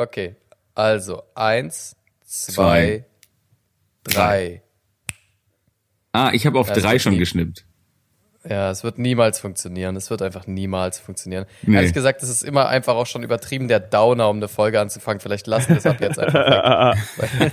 Okay, also 1, 2, 3. Ah, ich habe auf 3 schon geschnippt. Ja, es wird niemals funktionieren. Es wird einfach niemals funktionieren. Nee. Ehrlich gesagt, es ist immer einfach auch schon übertrieben der Downer, um eine Folge anzufangen. Vielleicht lassen wir es ab jetzt einfach weg.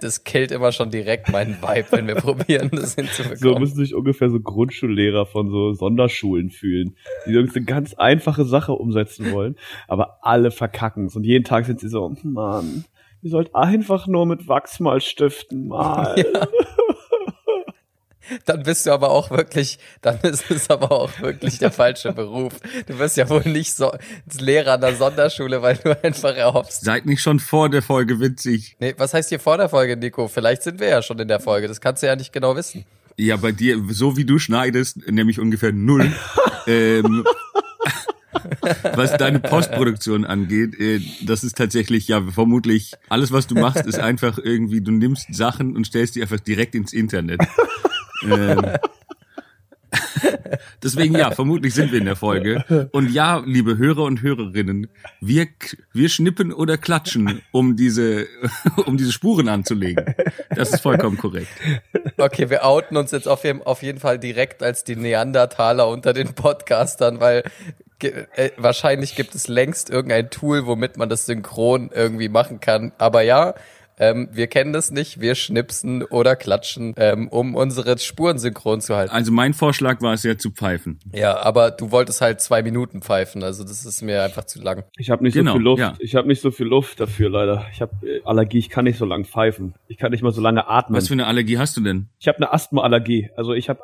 Das killt immer schon direkt meinen Vibe, wenn wir probieren, das hinzubekommen. So müssen sich ungefähr so Grundschullehrer von so Sonderschulen fühlen, die irgendeine ganz einfache Sache umsetzen wollen, aber alle verkacken es. Und jeden Tag sind sie so, Mann, ihr sollt einfach nur mit Wachs mal stiften, mal. Ja. Dann bist du aber auch wirklich, dann ist es aber auch wirklich der falsche Beruf. Du wirst ja wohl nicht so Lehrer an der Sonderschule, weil du einfach erhoffst. Seid nicht schon vor der Folge witzig. Nee, was heißt hier vor der Folge, Nico? Vielleicht sind wir ja schon in der Folge, das kannst du ja nicht genau wissen. Ja, bei dir, so wie du schneidest, nämlich ungefähr 0, was deine Postproduktion angeht, das ist tatsächlich, ja, vermutlich, alles was du machst, ist einfach irgendwie, du nimmst Sachen und stellst die einfach direkt ins Internet. Deswegen ja, vermutlich sind wir in der Folge. Und ja, liebe Hörer und Hörerinnen, wir schnippen oder klatschen, um diese Spuren anzulegen. Das ist vollkommen korrekt. Okay, wir outen uns jetzt auf jeden Fall direkt als die Neandertaler unter den Podcastern, weil wahrscheinlich gibt es längst irgendein Tool, womit man das synchron irgendwie machen kann. Aber ja, wir kennen das nicht, wir schnipsen oder klatschen, um unsere Spuren synchron zu halten. Also mein Vorschlag war es ja zu pfeifen. Ja, aber du wolltest halt 2 Minuten pfeifen, also das ist mir einfach zu lang. Ich habe nicht so viel Luft. Ja. Ich habe nicht so viel Luft dafür leider. Ich habe Allergie, ich kann nicht so lang pfeifen. Ich kann nicht mal so lange atmen. Was für eine Allergie hast du denn? Ich habe eine Asthma-Allergie. Also ich habe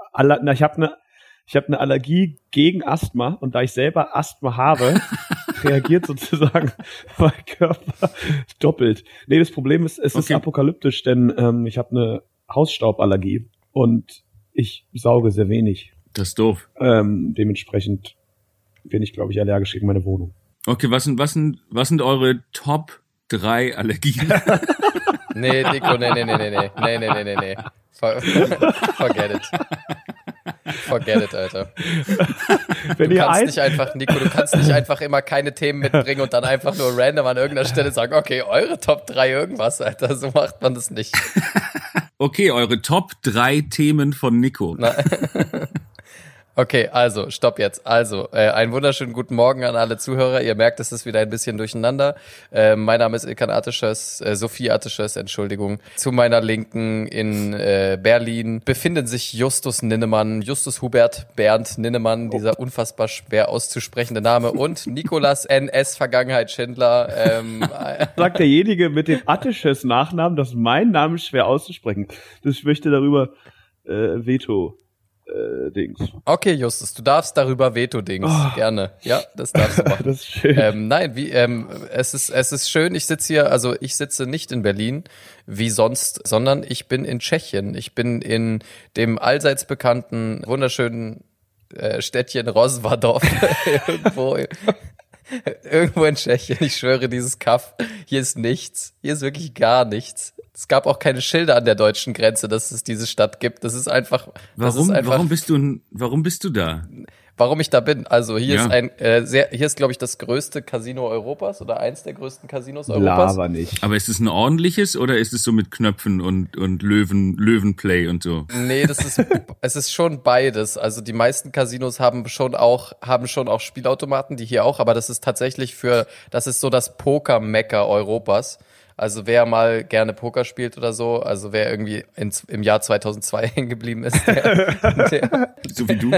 eine Allergie gegen Asthma und da ich selber Asthma habe, reagiert sozusagen mein Körper doppelt. Nee, das Problem ist, es ist apokalyptisch, denn ich habe eine Hausstauballergie und ich sauge sehr wenig. Das ist doof. Dementsprechend bin ich, glaube ich, allergisch gegen meine Wohnung. Okay, was sind eure Top 3 Allergien? Nee, Nico, nee. Forget it. Forget it, Alter. Du kannst nicht einfach immer keine Themen mitbringen und dann einfach nur random an irgendeiner Stelle sagen, okay, eure Top 3 irgendwas, Alter, so macht man das nicht. Okay, eure Top 3 Themen von Nico. Okay, also, stopp jetzt. Also, einen wunderschönen guten Morgen an alle Zuhörer. Ihr merkt, es ist wieder ein bisschen durcheinander. Mein Name ist Ilkan Atisches, Sophie Atisches, Entschuldigung. Zu meiner Linken in Berlin befinden sich Justus Hubert Bernd Ninnemann, dieser unfassbar schwer auszusprechende Name, und Nikolas NS Vergangenheit Schindler. Sagt derjenige mit dem Atisches Nachnamen, dass mein Name schwer auszusprechen. Ich möchte darüber Veto. Dings. Okay, Justus, du darfst darüber Veto-Dings. Oh. Gerne. Ja, das darfst du machen. Das ist schön. Es ist schön, ich sitze nicht in Berlin, wie sonst, sondern ich bin in Tschechien. Ich bin in dem allseits bekannten, wunderschönen Städtchen Rozvadov. Irgendwo in Tschechien. Ich schwöre, dieses Kaff. Hier ist nichts. Hier ist wirklich gar nichts. Es gab auch keine Schilder an der deutschen Grenze, dass es diese Stadt gibt. Das ist einfach. Warum bist du da? Warum ich da bin? Also hier ist glaube ich das größte Casino Europas oder eins der größten Casinos Europas. Laber nicht. Aber ist es ein ordentliches oder ist es so mit Knöpfen und Löwenplay und so? Nee, es ist schon beides. Also die meisten Casinos haben schon auch Spielautomaten, die hier auch, aber das ist tatsächlich das ist so das Poker-Mekka Europas. Also wer mal gerne Poker spielt oder so, also wer irgendwie im Jahr 2002 hängen geblieben ist, so wie du,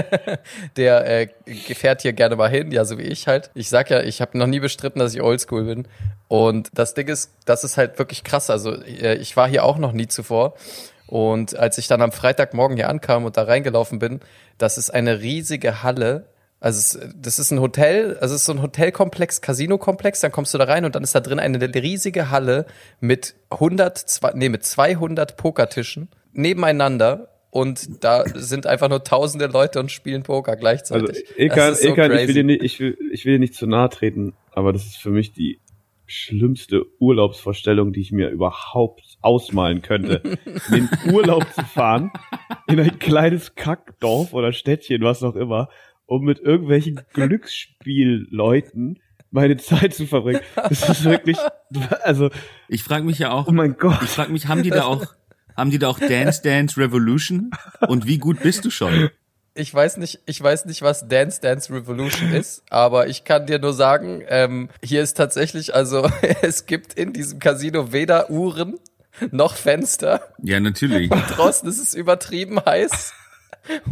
der fährt hier gerne mal hin, ja, so wie ich halt. Ich sag ja, ich habe noch nie bestritten, dass ich oldschool bin. Und das Ding ist, das ist halt wirklich krass. Also ich war hier auch noch nie zuvor. Und als ich dann am Freitagmorgen hier ankam und da reingelaufen bin, das ist eine riesige Halle. Also das ist ein Hotel, also es ist so ein Hotelkomplex, Casinokomplex, dann kommst du da rein und dann ist da drin eine riesige Halle mit 200 Pokertischen nebeneinander und da sind einfach nur tausende Leute und spielen Poker gleichzeitig. Also ich will dir nicht zu nahe treten, aber das ist für mich die schlimmste Urlaubsvorstellung, die ich mir überhaupt ausmalen könnte. In den Urlaub zu fahren, in ein kleines Kackdorf oder Städtchen, was auch immer, um mit irgendwelchen Glücksspielleuten meine Zeit zu verbringen. Das ist wirklich, also. Ich frage mich ja auch. Oh mein Gott. Ich frage mich, haben die da auch Dance Dance Revolution? Und wie gut bist du schon? Ich weiß nicht, was Dance Dance Revolution ist, aber ich kann dir nur sagen, hier ist tatsächlich, also es gibt in diesem Casino weder Uhren noch Fenster. Ja, natürlich. Und draußen ist es übertrieben heiß.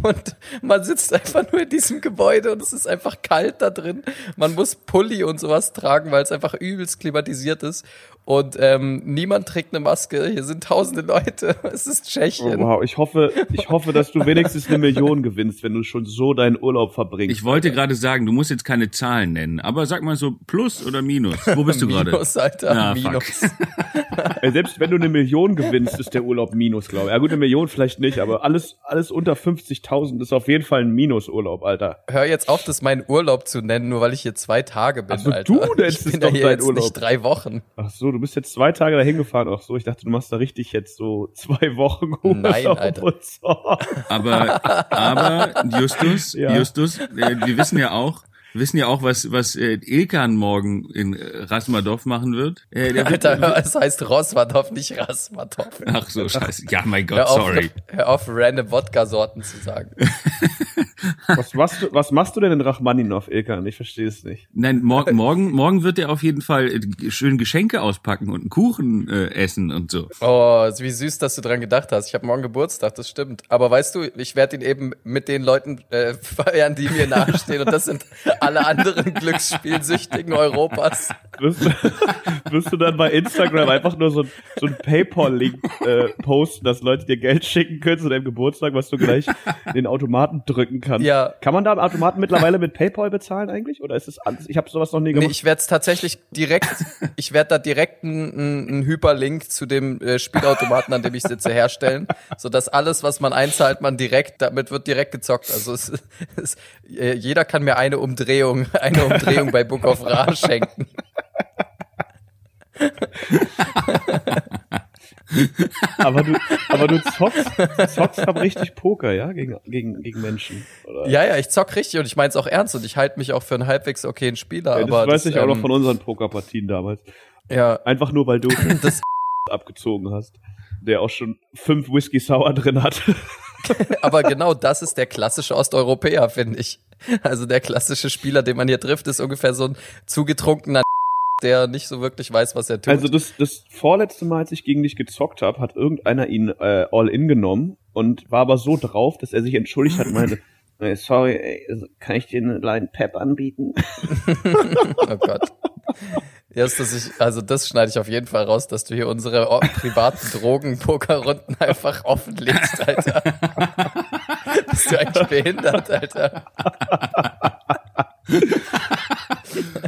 Und man sitzt einfach nur in diesem Gebäude und es ist einfach kalt da drin. Man muss Pulli und sowas tragen, weil es einfach übelst klimatisiert ist. Und niemand trägt eine Maske. Hier sind tausende Leute. Es ist Tschechien. Oh, wow, ich hoffe, dass du wenigstens 1 Million gewinnst, wenn du schon so deinen Urlaub verbringst. Ich wollte gerade sagen, du musst jetzt keine Zahlen nennen, aber sag mal so Plus oder Minus. Wo bist du gerade? Minus, Alter. Na, Minus. Selbst wenn du 1 Million gewinnst, ist der Urlaub Minus, glaube ich. Ja gut, 1 Million vielleicht nicht, aber alles unter 50.000 ist auf jeden Fall ein Minusurlaub, Alter. Hör jetzt auf, das meinen Urlaub zu nennen, nur weil ich hier 2 Tage bin, also, Alter. Du nennst es doch dein Urlaub. Ich bin hier jetzt nicht 3 Wochen. Ach so. Du bist jetzt 2 Tage dahin gefahren, auch so. Ich dachte, du machst da richtig jetzt so 2 Wochen Urlaub und so. Aber Justus, ja. Justus, wir wissen ja auch, was Ilkan morgen in Rozvadov machen wird. Alter, es heißt Rozvadov, nicht Rozvadov. Ach so, scheiße. Ja, mein Gott, sorry. Hör auf, random Wodka-Sorten zu sagen. Was machst du denn in Rachmaninov, Ilkan? Ich verstehe es nicht. Nein, morgen wird er auf jeden Fall schön Geschenke auspacken und einen Kuchen essen und so. Oh, wie süß, dass du dran gedacht hast. Ich habe morgen Geburtstag, das stimmt. Aber weißt du, ich werde ihn eben mit den Leuten feiern, die mir nahestehen. Und das sind alle anderen Glücksspielsüchtigen Europas. Wirst du dann bei Instagram einfach nur so ein PayPal-Link posten, dass Leute dir Geld schicken können zu deinem Geburtstag, was du gleich in den Automaten drücken kannst? Ja. Kann man da am Automaten mittlerweile mit PayPal bezahlen eigentlich? Oder ist das alles? Ich habe sowas noch nie gemacht. Nee, ich werde es tatsächlich direkt einen Hyperlink zu dem Spielautomaten, an dem ich sitze, herstellen, sodass alles, was man einzahlt, damit wird direkt gezockt. Also jeder kann mir eine Umdrehung bei Book of Ra schenken. Aber du zockst aber richtig Poker, ja, gegen Menschen, oder? Ja, ich zock richtig und ich mein's auch ernst und ich halte mich auch für einen halbwegs okayen Spieler. Ja, das aber weiß das, ich auch noch von unseren Pokerpartien damals. Ja. Einfach nur, weil du das abgezogen hast, der auch schon 5 Whisky Sour drin hat. Aber genau das ist der klassische Osteuropäer, finde ich. Also der klassische Spieler, den man hier trifft, ist ungefähr so ein zugetrunkener, der nicht so wirklich weiß, was er tut. Also das vorletzte Mal, als ich gegen dich gezockt habe, hat irgendeiner ihn all-in genommen und war aber so drauf, dass er sich entschuldigt hat und meinte, sorry, kann ich dir einen kleinen Pep anbieten? Oh Gott. Das schneide ich auf jeden Fall raus, dass du hier unsere privaten Drogen-Poker-Runden einfach offenlegst, Alter. Bist du eigentlich behindert, Alter?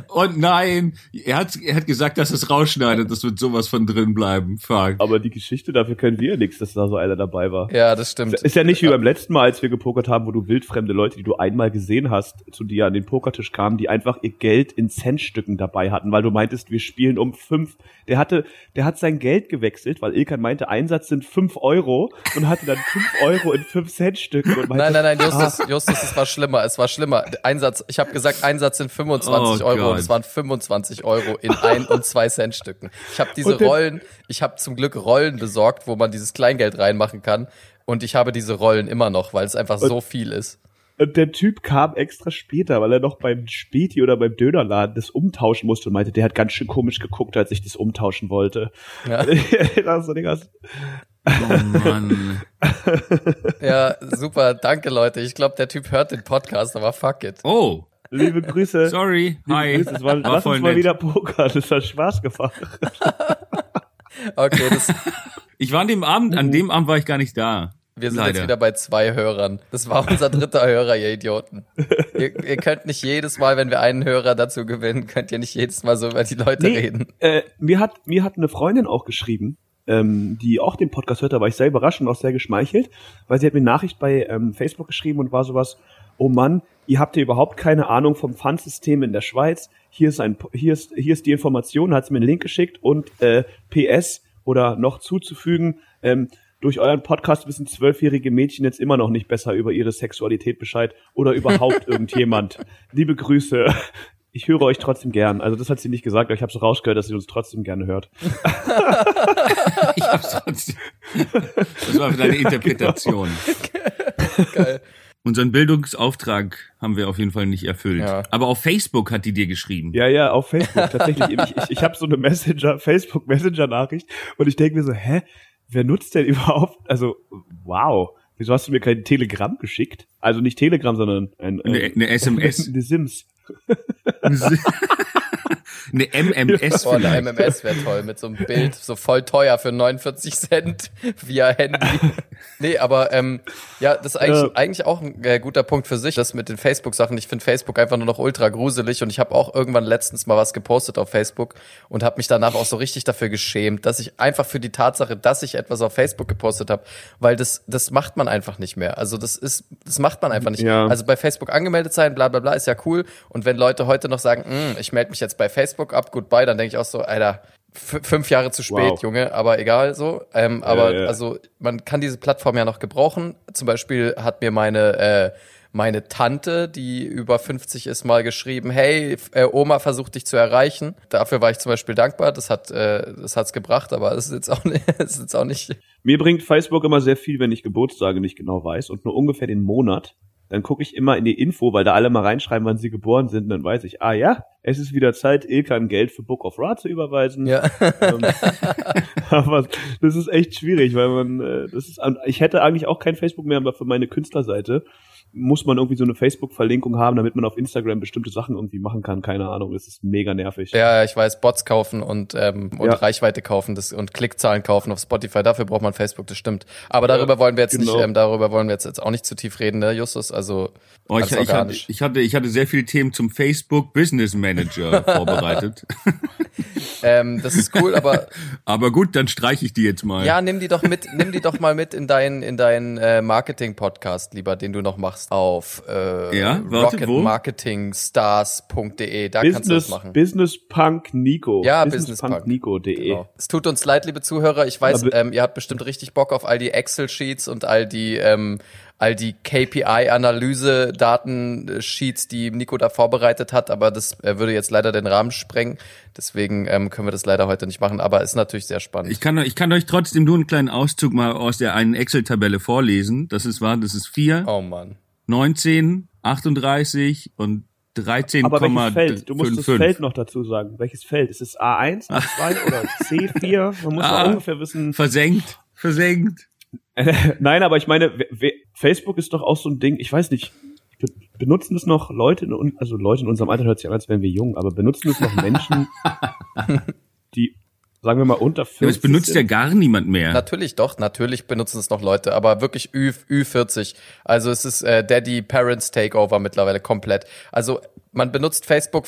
Und nein, er hat gesagt, dass es rausschneidet, das wird sowas von drin bleiben. Fuck. Aber die Geschichte, dafür können wir ja nichts, dass da so einer dabei war. Ja, das stimmt. Ist ja nicht wie beim letzten Mal, als wir gepokert haben, wo du wildfremde Leute, die du einmal gesehen hast, zu dir an den Pokertisch kamen, die einfach ihr Geld in Centstücken dabei hatten, weil du meintest, wir spielen um 5. Der hat sein Geld gewechselt, weil Ilkan meinte, Einsatz sind 5 Euro und hatte dann 5 Euro in 5-Cent-Stücken. Und meinte, nein, Justus, es war schlimmer. Ich habe gesagt, Einsatz sind 25 Euro. Und es waren 25 Euro in 1- und 2-Cent-Stücken. Ich habe zum Glück Rollen besorgt, wo man dieses Kleingeld reinmachen kann. Und ich habe diese Rollen immer noch, weil es einfach so viel ist. Und der Typ kam extra später, weil er noch beim Späti oder beim Dönerladen das umtauschen musste und meinte, der hat ganz schön komisch geguckt, als ich das umtauschen wollte. Ja. Oh Mann. Ja, super, danke Leute. Ich glaube, der Typ hört den Podcast, aber fuck it. Oh. Liebe Grüße. Sorry. Hi. Grüße. Es war voll nett. Mal wieder Poker. Das hat Spaß gemacht. Okay. Ich war an dem Abend war ich gar nicht da. Wir sind leider jetzt wieder bei 2 Hörern. Das war unser 3. Hörer, ihr Idioten. Ihr könnt nicht jedes Mal, wenn wir einen Hörer dazu gewinnen, könnt ihr nicht jedes Mal so über die Leute reden. Mir hat eine Freundin auch geschrieben, die auch den Podcast hört, da war ich sehr überrascht und auch sehr geschmeichelt, weil sie hat mir eine Nachricht bei Facebook geschrieben und war sowas, oh Mann, ihr habt ja überhaupt keine Ahnung vom Pfandsystem in der Schweiz. Hier ist die Information, hat sie mir einen Link geschickt und PS oder noch zuzufügen, durch euren Podcast wissen 12-jährige Mädchen jetzt immer noch nicht besser über ihre Sexualität Bescheid oder überhaupt irgendjemand. Liebe Grüße. ich höre euch trotzdem gern. Also das hat sie nicht gesagt, aber ich habe so rausgehört, dass sie uns trotzdem gerne hört. Ich hab's trotzdem. Das war für deine Interpretation. Genau. Geil. Unseren Bildungsauftrag haben wir auf jeden Fall nicht erfüllt. Ja. Aber auf Facebook hat die dir geschrieben. Ja, auf Facebook tatsächlich. Ich habe so eine Facebook-Messenger-Nachricht und ich denke mir so, hä, wer nutzt denn überhaupt? Also, wow, wieso hast du mir kein Telegramm geschickt? Also nicht Telegramm, sondern eine SMS. Eine Sims. Eine MMS. Boah, eine MMS wäre toll, mit so einem Bild, so voll teuer für 49 Cent via Handy. Nee, aber ja, das ist eigentlich auch ein guter Punkt für sich, das mit den Facebook-Sachen. Ich finde Facebook einfach nur noch ultra gruselig und ich habe auch irgendwann letztens mal was gepostet auf Facebook und habe mich danach auch so richtig dafür geschämt, dass ich einfach für die Tatsache, dass ich etwas auf Facebook gepostet habe, weil das macht man einfach nicht mehr. Also das macht man einfach nicht. Ja. Also bei Facebook angemeldet sein, bla bla bla, ist ja cool. Und wenn Leute heute noch sagen, ich melde mich jetzt bei Facebook ab, goodbye, dann denke ich auch so, Alter, 5 Jahre zu spät, wow. Junge, aber egal so. Aber also man kann diese Plattform ja noch gebrauchen. Zum Beispiel hat mir meine Tante, die über 50 ist, mal geschrieben, hey, Oma versucht dich zu erreichen. Dafür war ich zum Beispiel dankbar, das hat's gebracht, aber das ist jetzt auch nicht, Mir bringt Facebook immer sehr viel, wenn ich Geburtstage nicht genau weiß und nur ungefähr den Monat. Dann gucke ich immer in die Info, weil da alle mal reinschreiben, wann sie geboren sind. Und dann weiß ich, es ist wieder Zeit, Ilkan Geld für Book of Ra zu überweisen. Ja. Aber das ist echt schwierig, weil ich hätte eigentlich auch kein Facebook mehr, aber für meine Künstlerseite muss man irgendwie so eine Facebook-Verlinkung haben, damit man auf Instagram bestimmte Sachen irgendwie machen kann. Keine Ahnung, das ist mega nervig. Ja, ich weiß, Bots kaufen und Reichweite kaufen und Klickzahlen kaufen auf Spotify. Dafür braucht man Facebook, das stimmt. Aber darüber wollen wir jetzt nicht, darüber wollen wir jetzt auch nicht zu tief reden, ne, Justus? Also ich hatte sehr viele Themen zum Facebook Business Manager vorbereitet. Das ist cool, aber gut, dann streiche ich die jetzt mal. Ja, nimm die doch mal mit in deinen Marketing-Podcast lieber, den du noch machst auf rocketmarketingstars.de. Da kannst du das machen. Businesspunk Nico. Ja, businesspunk.nico.de. Genau. Es tut uns leid, liebe Zuhörer. Ich weiß, ihr habt bestimmt richtig Bock auf all die Excel-Sheets und all die KPI-Analyse-Datensheets, die Nico da vorbereitet hat, aber das würde jetzt leider den Rahmen sprengen. Deswegen können wir das leider heute nicht machen, aber ist natürlich sehr spannend. Ich kann euch trotzdem nur einen kleinen Auszug mal aus der einen Excel-Tabelle vorlesen. Das ist 4, 19, 38 und 13,5. Aber welches Feld? Du musst das Feld noch dazu sagen. Welches Feld? Ist es A1, A2 oder C4? Man muss ja ungefähr wissen. Versenkt. Nein, aber ich meine, Facebook ist doch auch so ein Ding, ich weiß nicht, benutzen es noch Leute, also Leute in unserem Alter, hört sich an, als wären wir jung, aber benutzen es noch Menschen, die, sagen wir mal, unter 50 sind? Das benutzt ja gar niemand mehr. Natürlich benutzen es noch Leute, aber wirklich Ü40. Also es ist Daddy-Parents-Takeover mittlerweile komplett. Also man benutzt Facebook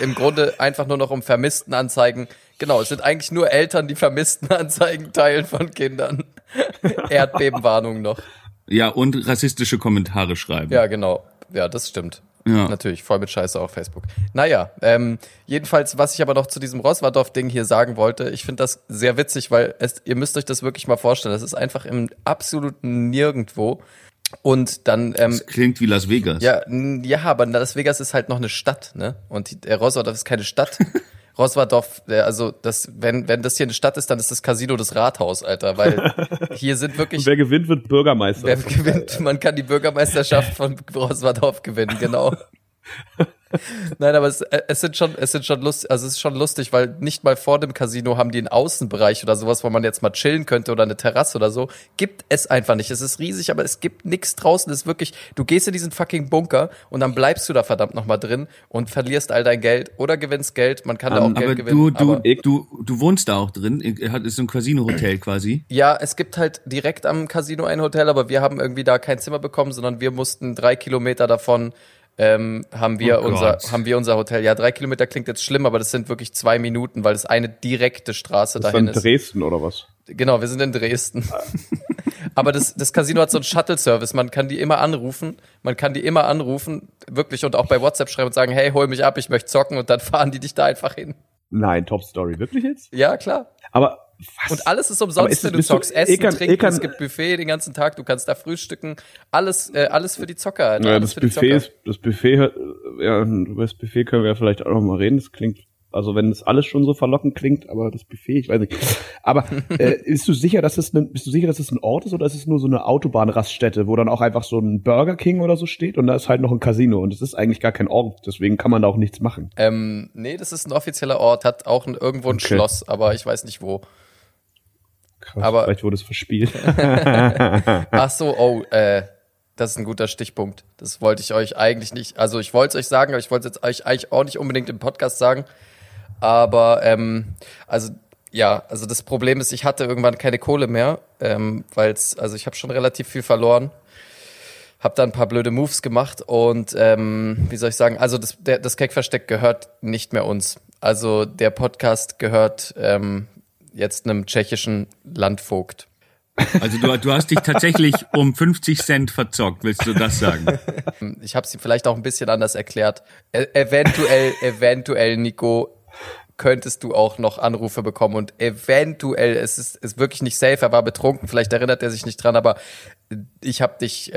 im Grunde einfach nur noch um Vermisstenanzeigen. Genau, es sind eigentlich nur Eltern, die Vermisstenanzeigen teilen von Kindern. Erdbebenwarnung noch. Ja, und rassistische Kommentare schreiben. Ja, genau. Ja, das stimmt. Ja. Natürlich, voll mit Scheiße auf Facebook. Naja, jedenfalls, was ich aber noch zu diesem Rozvadov-Ding hier sagen wollte, ich finde das sehr witzig, weil ihr müsst euch das wirklich mal vorstellen, das ist einfach im absoluten Nirgendwo. Und dann das klingt wie Las Vegas. Ja, aber Las Vegas ist halt noch eine Stadt, ne? Und Rozvadov ist keine Stadt. Rozvadov, also das, wenn das hier eine Stadt ist, dann ist das Casino das Rathaus, Alter, weil hier sind wirklich... Und wer gewinnt, wird Bürgermeister. Wer gewinnt, man kann die Bürgermeisterschaft von Rozvadov gewinnen, genau. Nein, aber es ist schon lustig, weil nicht mal vor dem Casino haben die einen Außenbereich oder sowas, wo man jetzt mal chillen könnte oder eine Terrasse oder so. Gibt es einfach nicht. Es ist riesig, aber es gibt nichts draußen. Es ist wirklich, du gehst in diesen fucking Bunker und dann bleibst du da verdammt nochmal drin und verlierst all dein Geld oder gewinnst Geld. Man kann da auch Geld gewinnen. Du wohnst da auch drin. Ist so ein Casino-Hotel quasi. Ja, es gibt halt direkt am Casino ein Hotel, aber wir haben irgendwie da kein Zimmer bekommen, sondern wir mussten 3 Kilometer davon haben wir unser Hotel. Ja, 3 Kilometer klingt jetzt schlimm, aber das sind wirklich 2 Minuten, weil es eine direkte Straße dahin ist. Ist das in Dresden oder was? Genau, wir sind in Dresden. Aber das Casino hat so einen Shuttle-Service, man kann die immer anrufen, wirklich, und auch bei WhatsApp schreiben und sagen, hey, hol mich ab, ich möchte zocken, und dann fahren die dich da einfach hin. Nein, Top-Story, wirklich jetzt? Ja, klar. Aber Was? Und alles ist umsonst, wenn du zockst. Essen, trinken, es gibt Buffet den ganzen Tag, du kannst da frühstücken. Alles für die Zocker. Halt. Naja, über das Buffet können wir ja vielleicht auch noch mal reden. Das klingt, also wenn das alles schon so verlockend klingt, aber das Buffet, ich weiß nicht. Aber bist du sicher, dass es ein Ort ist oder ist es nur so eine Autobahnraststätte, wo dann auch einfach so ein Burger King oder so steht und da ist halt noch ein Casino und es ist eigentlich gar kein Ort, deswegen kann man da auch nichts machen. Nee, das ist ein offizieller Ort, hat auch irgendwo ein Schloss, aber ich weiß nicht wo. Krass, aber vielleicht wurde es verspielt. Ach so, das ist ein guter Stichpunkt. Das wollte ich euch eigentlich nicht, also ich wollte es euch sagen, aber ich wollte es jetzt euch eigentlich auch nicht unbedingt im Podcast sagen, aber das Problem ist, ich hatte irgendwann keine Kohle mehr, weil ich habe schon relativ viel verloren, habe da ein paar blöde Moves gemacht und wie soll ich sagen, also das Keckversteck gehört nicht mehr uns, also der Podcast gehört jetzt einem tschechischen Landvogt. Also du hast dich tatsächlich um 50 Cent verzockt, willst du das sagen? Ich habe es ihm vielleicht auch ein bisschen anders erklärt. Eventuell, Nico, könntest du auch noch Anrufe bekommen und eventuell, es ist wirklich nicht safe, er war betrunken, vielleicht erinnert er sich nicht dran, aber ich habe dich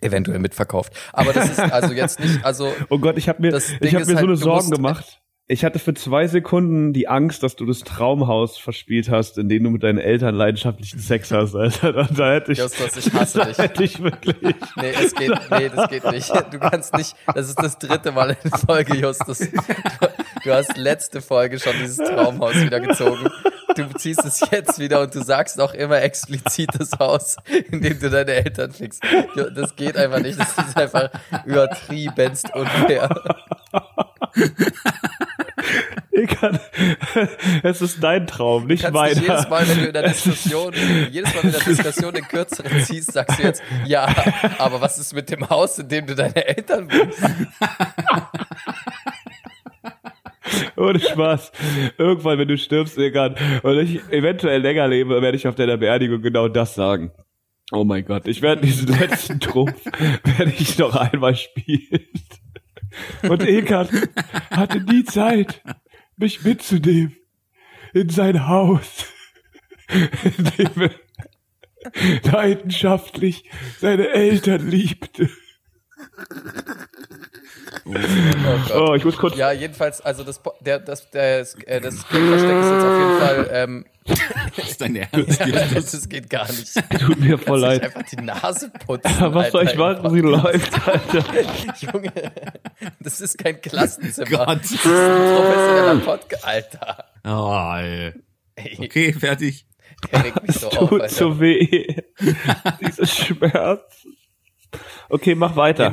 eventuell mitverkauft. Aber das ist also jetzt nicht, also... Oh Gott, ich hab mir so eine Sorgen gemacht. Ich hatte für 2 Sekunden die Angst, dass du das Traumhaus verspielt hast, in dem du mit deinen Eltern leidenschaftlichen Sex hast, Alter. Da hätte ich... Justus, ich hasse dich. Hätte ich wirklich... Nee, das geht nicht. Du kannst nicht... Das ist das 3. Mal in Folge, Justus. Du hast letzte Folge schon dieses Traumhaus wieder gezogen. Du ziehst es jetzt wieder und du sagst auch immer explizit das Haus, in dem du deine Eltern fickst. Das geht einfach nicht. Das ist einfach übertriebenst unfair. Es ist dein Traum, nicht meiner. Jedes Mal, wenn du in der Diskussion den Kürzeren ziehst, sagst du jetzt, ja, aber was ist mit dem Haus, in dem du deine Eltern wohnst? Ohne Spaß. Irgendwann, wenn du stirbst, Ilkan, und ich eventuell länger lebe, werde ich auf deiner Beerdigung genau das sagen. Oh mein Gott, ich werde diesen letzten Trumpf noch einmal spielen. Und Ilkan hatte nie Zeit, mich mitzunehmen in sein Haus, in dem er leidenschaftlich seine Eltern liebte. Oh, ich muss kurz. Ja, jedenfalls, also das Keckversteck ist jetzt auf jeden Fall. Das ist dein Ernst, Justus? Das geht gar nicht. Tut mir voll leid. Einfach die Nase putzen. Ja, was soll ich warten, wie läuft, Alter? Junge, das ist kein Klassenzimmer. Gott. Das ist ein professioneller Podcast, Alter. Oh, ey. Okay, fertig. Der regt mich so auf, Alter. Tut so weh. Dieser Schmerz. Okay, mach weiter.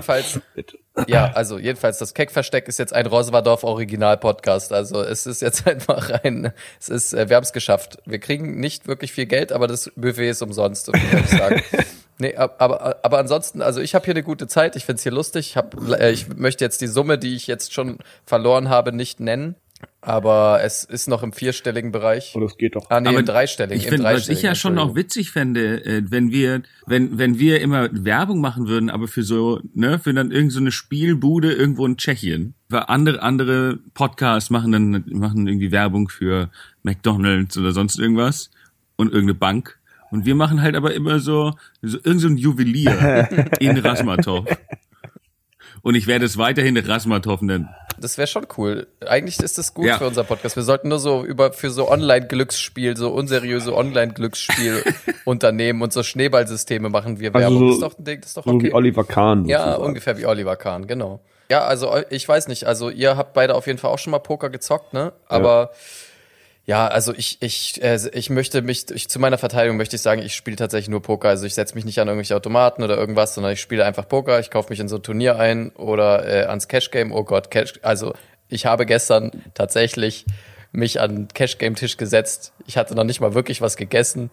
Jedenfalls, das Keckversteck ist jetzt ein Rozvadov Original-Podcast. Also es ist jetzt einfach wir haben es geschafft. Wir kriegen nicht wirklich viel Geld, aber das Buffet ist umsonst, würde ich sagen. Nee, aber ansonsten, also ich habe hier eine gute Zeit, ich finde es hier lustig. Ich möchte jetzt die Summe, die ich jetzt schon verloren habe, nicht nennen. Aber es ist noch im 4-stelligen Bereich. Und es geht doch. Ah, nee, im 3-stelligen. Was ich ja schon noch witzig fände, wenn wir immer Werbung machen würden, aber für dann irgend so eine Spielbude irgendwo in Tschechien. Weil andere Podcasts machen irgendwie Werbung für McDonald's oder sonst irgendwas und irgendeine Bank. Und wir machen halt aber immer so irgend so ein Juwelier in Rasmatov. Und ich werde es weiterhin Rasmatov nennen. Das wäre schon cool. Eigentlich ist das gut für unser Podcast. Wir sollten nur so unseriöse Online-Glücksspiel-Unternehmen und so Schneeballsysteme machen wir Werbung. Also das ist doch okay. So wie Oliver Kahn. Ja, ungefähr wie Oliver Kahn, genau. Ja, also ich weiß nicht. Also ihr habt beide auf jeden Fall auch schon mal Poker gezockt, ne? Aber ja, also zu meiner Verteidigung möchte ich sagen, ich spiele tatsächlich nur Poker. Also ich setze mich nicht an irgendwelche Automaten oder irgendwas, sondern ich spiele einfach Poker. Ich kaufe mich in so ein Turnier ein oder ans Cash Game. Oh Gott, also ich habe gestern tatsächlich mich an den Cash Game Tisch gesetzt. Ich hatte noch nicht mal wirklich was gegessen.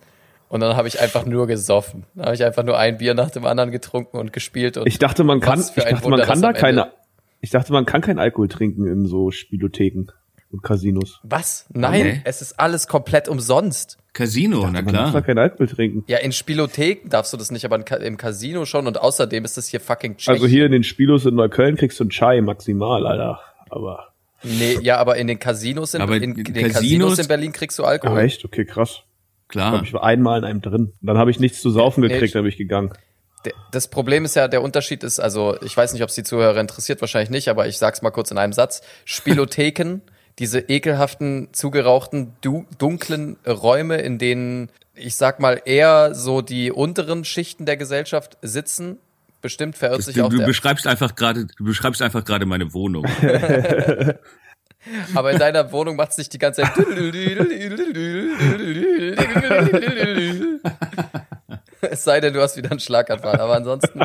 Und dann habe ich einfach nur gesoffen. Dann habe ich einfach nur ein Bier nach dem anderen getrunken und gespielt. Und ich dachte, man kann keinen Alkohol trinken in so Spielotheken. Und Casinos. Was? Nein, okay. Es ist alles komplett umsonst. Casino, na klar. Du darfst keinen Alkohol trinken. Ja, in Spielotheken darfst du das nicht, aber im Casino schon. Und außerdem ist das hier fucking Tschechien. Also hier in den Spielos in Neukölln kriegst du einen Chai maximal, Alter. Aber Nee, ja, aber in den Casinos in Berlin kriegst du Alkohol. Ah, echt? Okay, krass. Klar. Ich war einmal in einem drin. Und dann habe ich nichts zu saufen gekriegt, da bin ich gegangen. Das Problem ist ja, der Unterschied ist, also ich weiß nicht, ob es die Zuhörer interessiert, wahrscheinlich nicht, aber ich sag's mal kurz in einem Satz. Spielotheken, diese ekelhaften, zugerauchten, dunklen Räume, in denen, ich sag mal, eher so die unteren Schichten der Gesellschaft sitzen. Bestimmt verirrt sich auch der... Du beschreibst einfach gerade meine Wohnung. Aber in deiner Wohnung macht es nicht die ganze Zeit... Es sei denn, du hast wieder einen Schlaganfall, aber ansonsten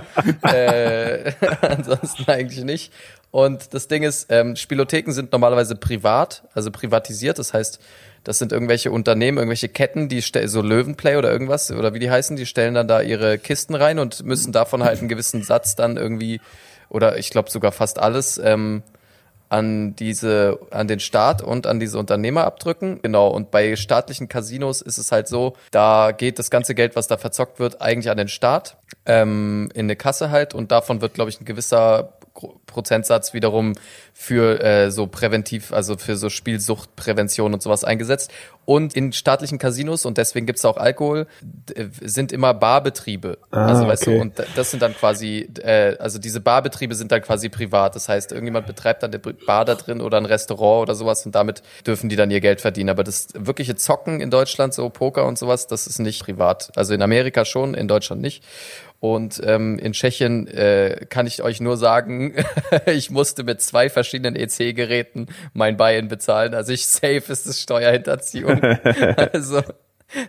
eigentlich nicht. Und das Ding ist, Spielotheken sind normalerweise privat, also privatisiert. Das heißt, das sind irgendwelche Unternehmen, irgendwelche Ketten, die so Löwenplay oder irgendwas, oder wie die heißen, die stellen dann da ihre Kisten rein und müssen davon halt einen gewissen Satz dann irgendwie, oder ich glaube sogar fast alles, an den Staat und an diese Unternehmer abdrücken. Genau, und bei staatlichen Casinos ist es halt so, da geht das ganze Geld, was da verzockt wird, eigentlich an den Staat, in eine Kasse halt, und davon wird, glaube ich, ein gewisser Prozentsatz wiederum für so präventiv, also für so Spielsuchtprävention und sowas eingesetzt. Und in staatlichen Casinos, und deswegen gibt's auch Alkohol, sind immer Barbetriebe. Weißt du, und das sind dann quasi, also diese Barbetriebe sind dann quasi privat. Das heißt, irgendjemand betreibt dann eine Bar da drin oder ein Restaurant oder sowas, und damit dürfen die dann ihr Geld verdienen. Aber das wirkliche Zocken in Deutschland, so Poker und sowas, das ist nicht privat. Also in Amerika schon, in Deutschland nicht. Und in Tschechien kann ich euch nur sagen, ich musste mit 2 verschiedenen EC-Geräten mein Buy-in bezahlen. Also safe ist es Steuerhinterziehung. Also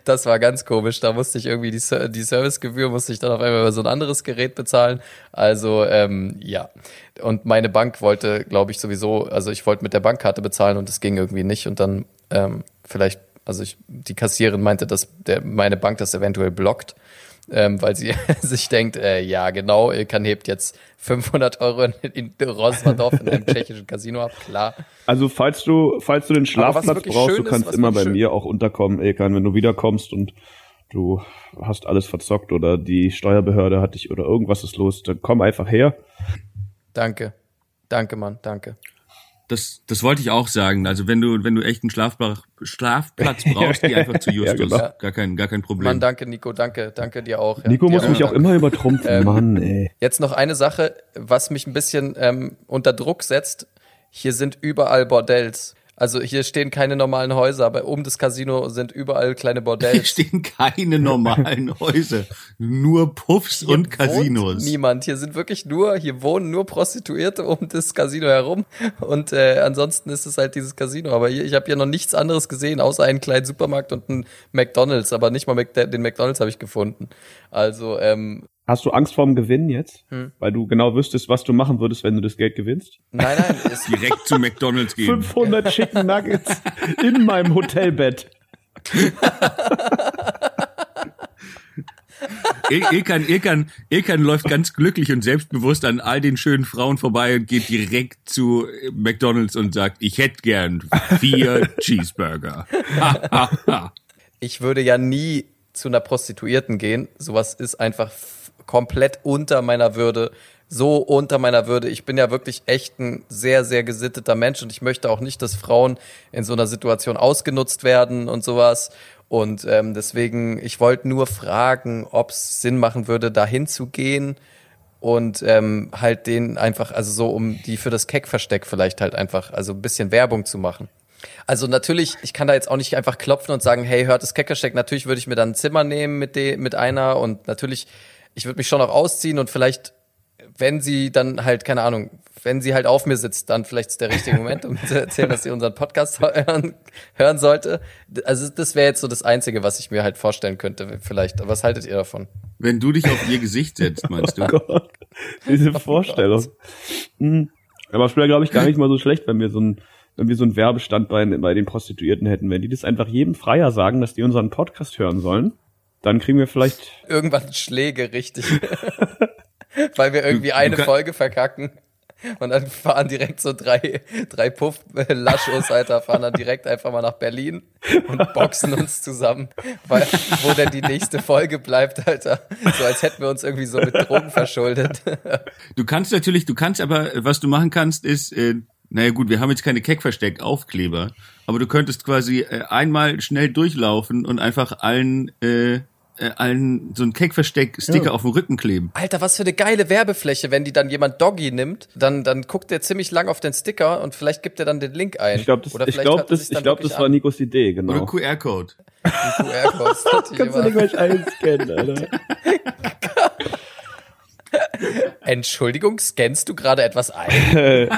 das war ganz komisch. Da musste ich irgendwie die Servicegebühr musste ich dann auf einmal über so ein anderes Gerät bezahlen. Also ja. Und meine Bank wollte, glaube ich, sowieso, also ich wollte mit der Bankkarte bezahlen und es ging irgendwie nicht. Und dann die Kassiererin meinte, dass meine Bank das eventuell blockt. Weil sie sich denkt, ja genau, Ilkan hebt jetzt 500 Euro in Rozvadov in einem tschechischen Casino ab, klar. Also falls du den Schlafplatz brauchst, du kannst immer bei mir auch unterkommen, Ilkan, wenn du wiederkommst und du hast alles verzockt oder die Steuerbehörde hat dich oder irgendwas ist los, dann komm einfach her. Danke Mann, danke. Das wollte ich auch sagen. Also wenn du echt einen Schlafplatz brauchst, geh einfach zu Justus. Ja, genau. Gar kein Problem. Mann, danke Nico, danke dir auch. Ja. Nico muss mich auch immer übertrumpfen, Mann, ey. Jetzt noch eine Sache, was mich ein bisschen unter Druck setzt. Hier sind überall Bordells. Also hier stehen keine normalen Häuser, aber um das Casino sind überall kleine Bordells. Hier stehen keine normalen Häuser, nur Puffs hier und Casinos. Wohnt niemand, hier wohnen nur Prostituierte um das Casino herum, und ansonsten ist es halt dieses Casino. Aber ich habe hier noch nichts anderes gesehen, außer einen kleinen Supermarkt und einen McDonald's, aber nicht mal den McDonald's habe ich gefunden. Also hast du Angst vorm Gewinn jetzt? Weil du genau wüsstest, was du machen würdest, wenn du das Geld gewinnst? Nein. Direkt zu McDonald's gehen. 500 Chicken Nuggets in meinem Hotelbett. Ilkan läuft ganz glücklich und selbstbewusst an all den schönen Frauen vorbei und geht direkt zu McDonald's und sagt, ich hätte gern 4 Cheeseburger. Ich würde ja nie zu einer Prostituierten gehen. Sowas ist einfach komplett unter meiner Würde. So unter meiner Würde. Ich bin ja wirklich echt ein sehr, sehr gesitteter Mensch und ich möchte auch nicht, dass Frauen in so einer Situation ausgenutzt werden und sowas. Und deswegen, ich wollte nur fragen, ob es Sinn machen würde, dahin zu gehen und halt denen einfach, also so, um die für das Keckversteck vielleicht halt einfach, also ein bisschen Werbung zu machen. Also natürlich, ich kann da jetzt auch nicht einfach klopfen und sagen, hey, hört das Keckversteck. Natürlich würde ich mir dann ein Zimmer nehmen mit einer, und natürlich, ich würde mich schon auch ausziehen und vielleicht, wenn sie dann halt, keine Ahnung, wenn sie halt auf mir sitzt, dann vielleicht ist der richtige Moment, um zu erzählen, dass sie unseren Podcast hören sollte. Also das wäre jetzt so das Einzige, was ich mir halt vorstellen könnte vielleicht. Was haltet ihr davon? Wenn du dich auf ihr Gesicht setzt, meinst du? Oh Gott, diese Vorstellung. Gott. Aber es wäre, glaube ich, gar nicht mal so schlecht, wenn wir so ein Werbestandbein bei den Prostituierten hätten. Wenn die das einfach jedem Freier sagen, dass die unseren Podcast hören sollen, dann kriegen wir vielleicht... irgendwann Schläge, richtig. Weil wir irgendwie eine Folge verkacken. Und dann fahren direkt so drei Puff-Laschos, Alter, fahren dann direkt einfach mal nach Berlin und boxen uns zusammen, weil, wo denn die nächste Folge bleibt, Alter. So als hätten wir uns irgendwie so mit Drogen verschuldet. Du kannst aber, was du machen kannst, ist Naja gut, wir haben jetzt keine Keckversteck-Aufkleber, aber du könntest quasi einmal schnell durchlaufen und einfach allen so ein Keckversteck-Sticker auf dem Rücken kleben. Alter, was für eine geile Werbefläche, wenn die dann jemand Doggy nimmt, dann guckt der ziemlich lang auf den Sticker und vielleicht gibt er dann den Link ein. Ich glaube, das war Nikos Idee, genau. Oder QR-Code. QR-Code. Kannst du nicht mal einscannen, Alter. Entschuldigung, scannst du gerade etwas ein?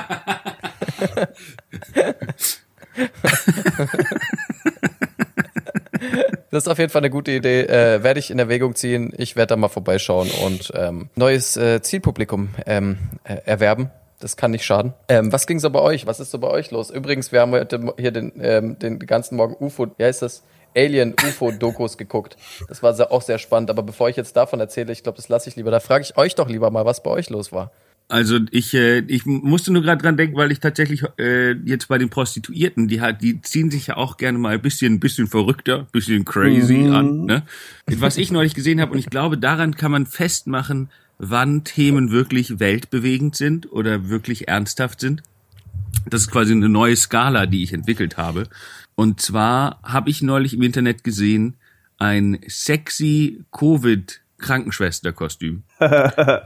Das ist auf jeden Fall eine gute Idee. Werde ich in Erwägung ziehen. Ich werde da mal vorbeischauen und neues Zielpublikum erwerben. Das kann nicht schaden. Was ging so bei euch? Was ist so bei euch los? Übrigens, wir haben heute hier den ganzen Morgen UFO, wie heißt das? Alien-UFO-Dokus geguckt. Das war auch sehr spannend. Aber bevor ich jetzt davon erzähle, ich glaube, das lasse ich lieber. Da frage ich euch doch lieber mal, was bei euch los war. Also ich musste nur gerade dran denken, weil ich tatsächlich jetzt bei den Prostituierten, die ziehen sich ja auch gerne mal ein bisschen verrückter, ein bisschen crazy an. Ne? Was ich neulich gesehen habe, und ich glaube, daran kann man festmachen, wann Themen wirklich weltbewegend sind oder wirklich ernsthaft sind. Das ist quasi eine neue Skala, die ich entwickelt habe. Und zwar habe ich neulich im Internet gesehen, ein sexy Covid-Krankenschwester-Kostüm.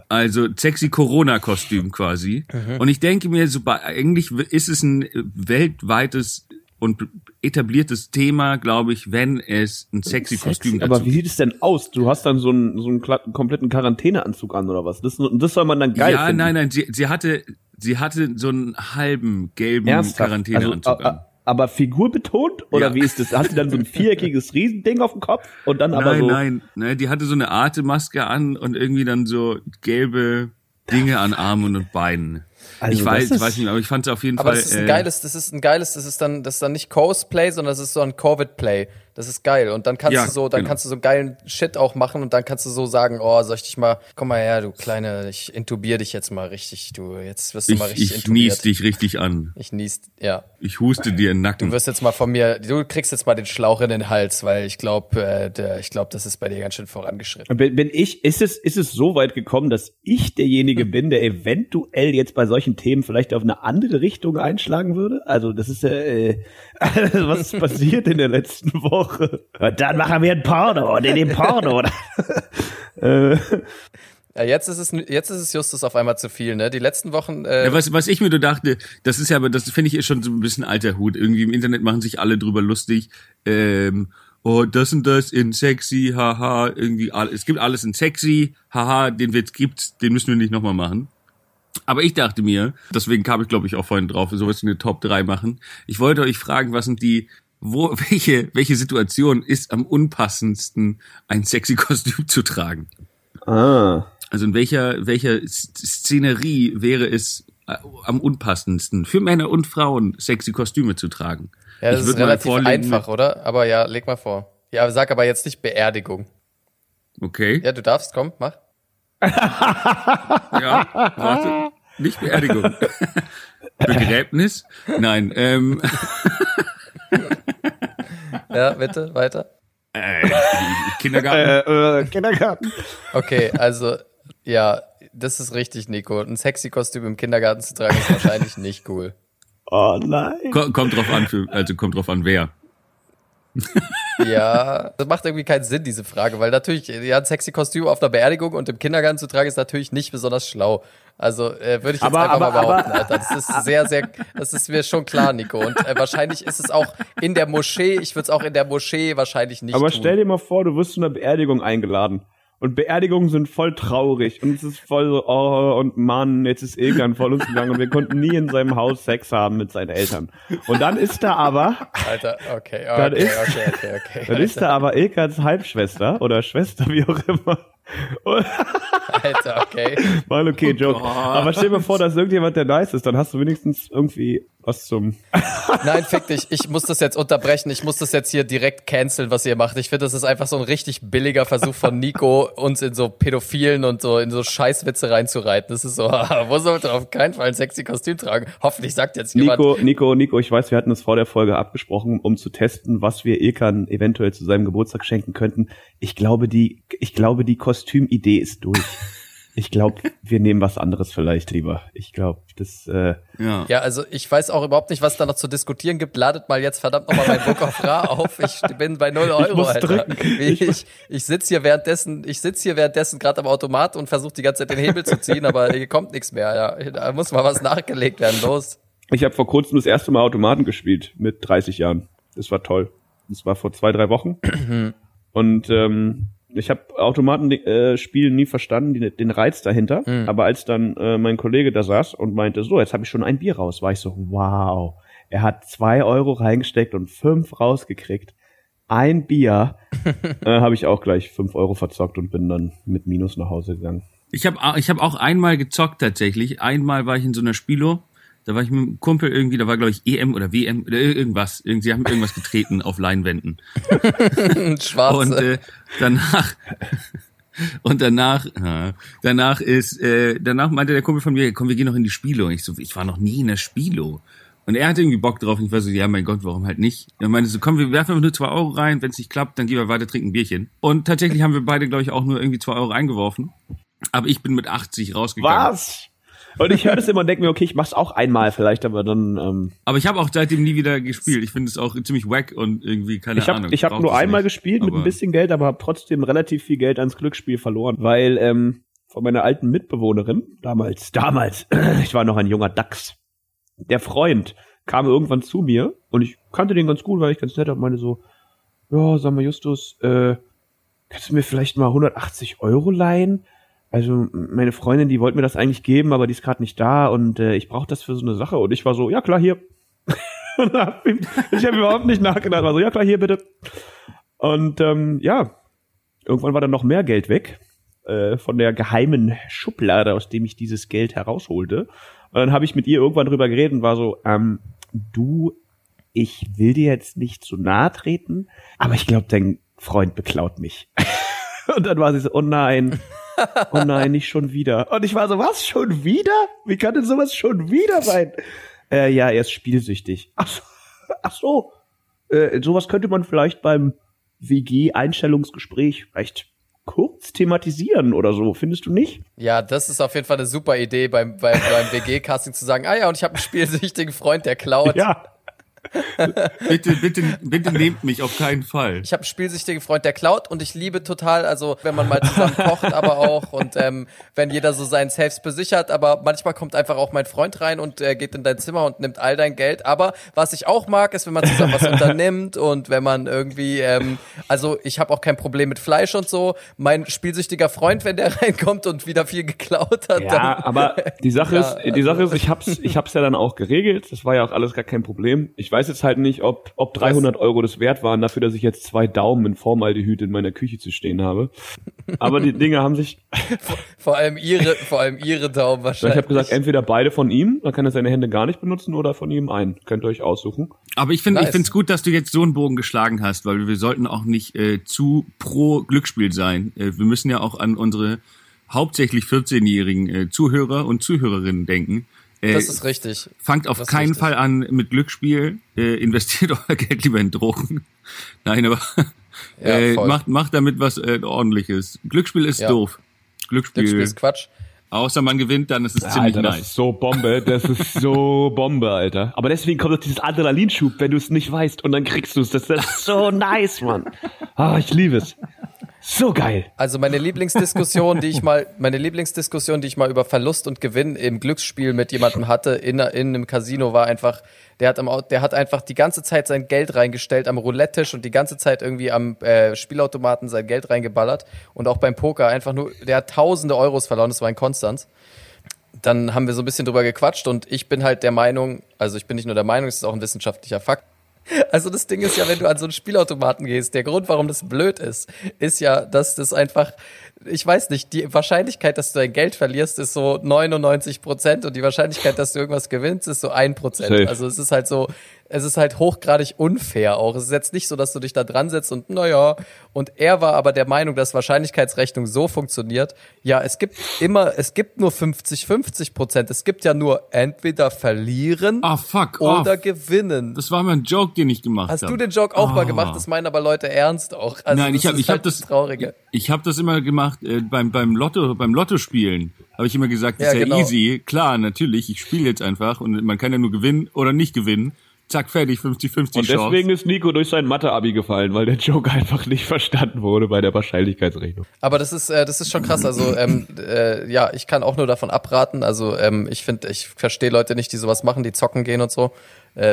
Also sexy Corona-Kostüm quasi. Und ich denke mir, eigentlich ist es ein weltweites und etabliertes Thema, glaube ich, wenn es ein sexy Kostüm dazu. Aber wie sieht es denn aus? Du hast dann so einen kompletten Quarantäneanzug an oder was? Das soll man dann geil finden. Ja, nein, sie hatte so einen halben gelben Quarantäneanzug an. Aber Figur betont? Oder wie ist das? Hat sie dann so ein viereckiges Riesending auf dem Kopf? Und dann aber Nein, die hatte so eine Atemmaske an und irgendwie dann so gelbe Dinge an Armen und Beinen. Also ich weiß nicht, aber ich fand es auf jeden Fall. Aber das ist dann nicht Cosplay, sondern das ist so ein Covid-Play. Das ist geil. Und dann kannst du so, kannst du so geilen Shit auch machen und dann kannst du so sagen, oh, soll ich dich mal, komm mal her, du Kleine, ich intubiere dich jetzt mal richtig, jetzt wirst du mal richtig intubiert. Ich nies dich richtig an. Ich huste dir in den Nacken. Du wirst jetzt mal von mir, du kriegst jetzt mal den Schlauch in den Hals, weil ich glaube, das ist bei dir ganz schön vorangeschritten. Ist es so weit gekommen, dass ich derjenige bin, der eventuell jetzt bei solchen Themen vielleicht auf eine andere Richtung einschlagen würde? Also das ist ja, was ist passiert in der letzten Woche? Und dann machen wir ein Porno und in dem Porno. Ja, jetzt ist es Justus auf einmal zu viel, ne? Die letzten Wochen. Was ich mir dachte, das ist ja, aber das finde ich ist schon so ein bisschen alter Hut. Irgendwie im Internet machen sich alle drüber lustig. Oh, das und das in sexy, haha, irgendwie alles. Es gibt alles in sexy, haha, den Witz gibt's, den müssen wir nicht nochmal machen. Aber ich dachte mir, deswegen kam ich, glaube ich, auch vorhin drauf, sowas wie eine Top 3 machen. Ich wollte euch fragen, was sind die, welche Situation ist am unpassendsten, ein sexy Kostüm zu tragen? Ah. Also in welcher Szenerie wäre es am unpassendsten für Männer und Frauen, sexy Kostüme zu tragen? Ja, das ist relativ einfach, oder? Aber ja, leg mal vor. Ja, sag aber jetzt nicht Beerdigung. Okay. Ja, du darfst, komm, mach. Ja, warte. Nicht Beerdigung. Begräbnis? Nein. Ja, bitte, weiter. Kindergarten. Kindergarten. Okay, also, ja, das ist richtig, Nico. Ein sexy Kostüm im Kindergarten zu tragen ist wahrscheinlich nicht cool. Oh nein. Kommt drauf an, wer. Ja, das macht irgendwie keinen Sinn, diese Frage, weil natürlich, ja, ein sexy Kostüm auf einer Beerdigung und im Kindergarten zu tragen ist natürlich nicht besonders schlau. Also würde ich jetzt einfach mal behaupten, Alter. Das ist das ist mir schon klar, Nico. Und wahrscheinlich ist es auch in der Moschee, ich würde es auch in der Moschee wahrscheinlich nicht tun. Stell dir mal vor, du wirst zu einer Beerdigung eingeladen. Und Beerdigungen sind voll traurig. Und es ist voll so, oh, und Mann, jetzt ist Ilkan voll uns gegangen. Und wir konnten nie in seinem Haus Sex haben mit seinen Eltern. Und dann ist da aber... Alter, okay, okay. Dann ist da aber Ilkans Halbschwester oder Schwester, wie auch immer. Und Alter, okay. Mal okay, Joke. Aber stell mir vor, dass irgendjemand, der nice ist, dann hast du wenigstens irgendwie... Was zum... Nein, fick dich. Ich muss das jetzt unterbrechen. Ich muss das jetzt hier direkt canceln, was ihr macht. Ich finde, das ist einfach so ein richtig billiger Versuch von Nico, uns in so Pädophilen und so in so Scheißwitze reinzureiten. Das ist so, wo sollte auf keinen Fall ein sexy Kostüm tragen? Hoffentlich sagt jetzt jemand... Nico, ich weiß, wir hatten das vor der Folge abgesprochen, um zu testen, was wir Ilkan eventuell zu seinem Geburtstag schenken könnten. Ich glaube, die Kostümidee ist durch. Ich glaube, wir nehmen was anderes vielleicht lieber. Ich glaube, das... Ja, also ich weiß auch überhaupt nicht, was da noch zu diskutieren gibt. Ladet mal jetzt verdammt nochmal mein Book of Ra auf. Ich bin bei 0 Euro, ich muss Alter. Drücken. Ich sitze hier währenddessen gerade am Automat und versuche die ganze Zeit den Hebel zu ziehen, aber hier kommt nichts mehr. Ja. Da muss mal was nachgelegt werden. Los. Ich habe vor kurzem das erste Mal Automaten gespielt mit 30 Jahren. Das war toll. Das war vor 2-3 Wochen. Und ich habe Automatenspielen nie verstanden, den Reiz dahinter. Aber als dann mein Kollege da saß und meinte, so, jetzt habe ich schon ein Bier raus, war ich so, wow. Er hat 2 Euro reingesteckt und 5 rausgekriegt. Ein Bier habe ich auch gleich 5 Euro verzockt und bin dann mit Minus nach Hause gegangen. Ich hab auch einmal gezockt tatsächlich. Einmal war ich in so einer Spielo. Da war ich mit einem Kumpel irgendwie, da war glaube ich EM oder WM oder irgendwas. Sie haben irgendwas getreten auf Leinwänden. Schwarze. Und danach meinte der Kumpel von mir, komm, wir gehen noch in die Spielo. Und ich so, ich war noch nie in der Spielo. Und er hatte irgendwie Bock drauf und ich war so, ja mein Gott, warum halt nicht? Und er meinte so, komm, wir werfen nur 2 Euro rein, wenn es nicht klappt, dann gehen wir weiter, trinken ein Bierchen. Und tatsächlich haben wir beide, glaube ich, auch nur irgendwie 2 Euro eingeworfen. Aber ich bin mit 80 rausgegangen. Was? Und ich höre das immer und denke mir, okay, ich mach's auch einmal vielleicht, aber dann... Aber ich habe auch seitdem nie wieder gespielt. Ich finde es auch ziemlich wack und irgendwie keine Ahnung. Ich habe nur einmal gespielt mit ein bisschen Geld, aber habe trotzdem relativ viel Geld ans Glücksspiel verloren, weil von meiner alten Mitbewohnerin, damals, ich war noch ein junger Dachs, der Freund kam irgendwann zu mir und ich kannte den ganz gut, weil ich ganz nett habe, meine so, ja, sag mal Justus, kannst du mir vielleicht mal 180 Euro leihen? Also meine Freundin, die wollte mir das eigentlich geben, aber die ist gerade nicht da und ich brauche das für so eine Sache. Und ich war so, ja klar, hier. Ich habe überhaupt nicht nachgedacht, war so, ja klar, hier bitte. Und ja, irgendwann war dann noch mehr Geld weg von der geheimen Schublade, aus dem ich dieses Geld herausholte. Und dann habe ich mit ihr irgendwann drüber geredet und war so, ich will dir jetzt nicht zu nahe treten, aber ich glaube, dein Freund beklaut mich. Und dann war sie so, oh nein, nicht schon wieder. Und ich war so, was, schon wieder? Wie kann denn sowas schon wieder sein? Ja, er ist spielsüchtig. Ach so. Sowas könnte man vielleicht beim WG-Einstellungsgespräch vielleicht kurz thematisieren oder so, findest du nicht? Ja, das ist auf jeden Fall eine super Idee, beim WG-Casting zu sagen, und ich habe einen spielsüchtigen Freund, der klaut. Ja. Bitte nehmt mich auf keinen Fall. Ich habe einen spielsüchtigen Freund, der klaut und ich liebe total, also wenn man mal zusammen kocht, aber auch und wenn jeder so seinen Saves besichert, aber manchmal kommt einfach auch mein Freund rein und geht in dein Zimmer und nimmt all dein Geld, aber was ich auch mag, ist, wenn man zusammen was unternimmt und wenn man irgendwie, also ich habe auch kein Problem mit Fleisch und so, mein spielsüchtiger Freund, wenn der reinkommt und wieder viel geklaut hat. Ja, dann, aber die Sache ist, ich hab's ja dann auch geregelt, das war ja auch alles gar kein Problem, ich weiß jetzt halt nicht, ob 300 Euro das wert waren, dafür, dass ich jetzt 2 Daumen in Formaldehyd in meiner Küche zu stehen habe. Aber die Dinge haben sich... vor allem ihre Daumen wahrscheinlich. Ich habe gesagt, entweder beide von ihm, dann kann er seine Hände gar nicht benutzen, oder von ihm einen. Könnt ihr euch aussuchen. Aber ich finde es gut, dass du jetzt so einen Bogen geschlagen hast, weil wir sollten auch nicht zu pro Glücksspiel sein. Wir müssen ja auch an unsere hauptsächlich 14-jährigen Zuhörer und Zuhörerinnen denken. Das ist richtig. Fangt auf keinen Fall an mit Glücksspiel. Investiert euer Geld lieber in Drogen. Nein, aber macht damit was Ordentliches. Glücksspiel ist doof. Glücksspiel ist Quatsch. Außer man gewinnt, dann ist es ziemlich Alter, nice. Das ist so Bombe, Alter. Aber deswegen kommt doch dieses Adrenalinschub, wenn du es nicht weißt und dann kriegst du es. Das ist so nice, Mann. Ah, ich liebe es. So geil. Also meine Lieblingsdiskussion, die ich mal über Verlust und Gewinn im Glücksspiel mit jemandem hatte in einem Casino war einfach, der hat einfach die ganze Zeit sein Geld reingestellt am Roulette-Tisch und die ganze Zeit irgendwie am Spielautomaten sein Geld reingeballert und auch beim Poker einfach nur, der hat tausende Euros verloren, das war in Konstanz. Dann haben wir so ein bisschen drüber gequatscht und ich bin halt der Meinung, also ich bin nicht nur der Meinung, es ist auch ein wissenschaftlicher Fakt. Also das Ding ist ja, wenn du an so einen Spielautomaten gehst, der Grund, warum das blöd ist ja, dass das einfach, ich weiß nicht, die Wahrscheinlichkeit, dass du dein Geld verlierst, ist so 99% und die Wahrscheinlichkeit, dass du irgendwas gewinnst, ist so 1%. Safe. Also es ist halt hochgradig unfair auch. Es ist jetzt nicht so, dass du dich da dran setzt und naja. Und er war aber der Meinung, dass Wahrscheinlichkeitsrechnung so funktioniert. Ja, es gibt nur 50-50%. Es gibt ja nur entweder verlieren oder gewinnen. Das war mal ein Joke, den ich gemacht habe. Hast du den Joke auch mal gemacht? Das meinen aber Leute ernst auch. Also, nein, ich habe das Traurige. Ich habe das immer gemacht, gemacht, beim Lotto spielen, habe ich immer gesagt, ist ja, genau. Easy, klar, natürlich, ich spiele jetzt einfach und man kann ja nur gewinnen oder nicht gewinnen. Zack, fertig, 50-50 Chance. Und deswegen ist Nico durch sein Mathe-Abi gefallen, weil der Joke einfach nicht verstanden wurde bei der Wahrscheinlichkeitsrechnung. Aber das ist schon krass. Also ja, ich kann auch nur davon abraten. Also ich finde, ich verstehe Leute nicht, die sowas machen, die zocken gehen und so.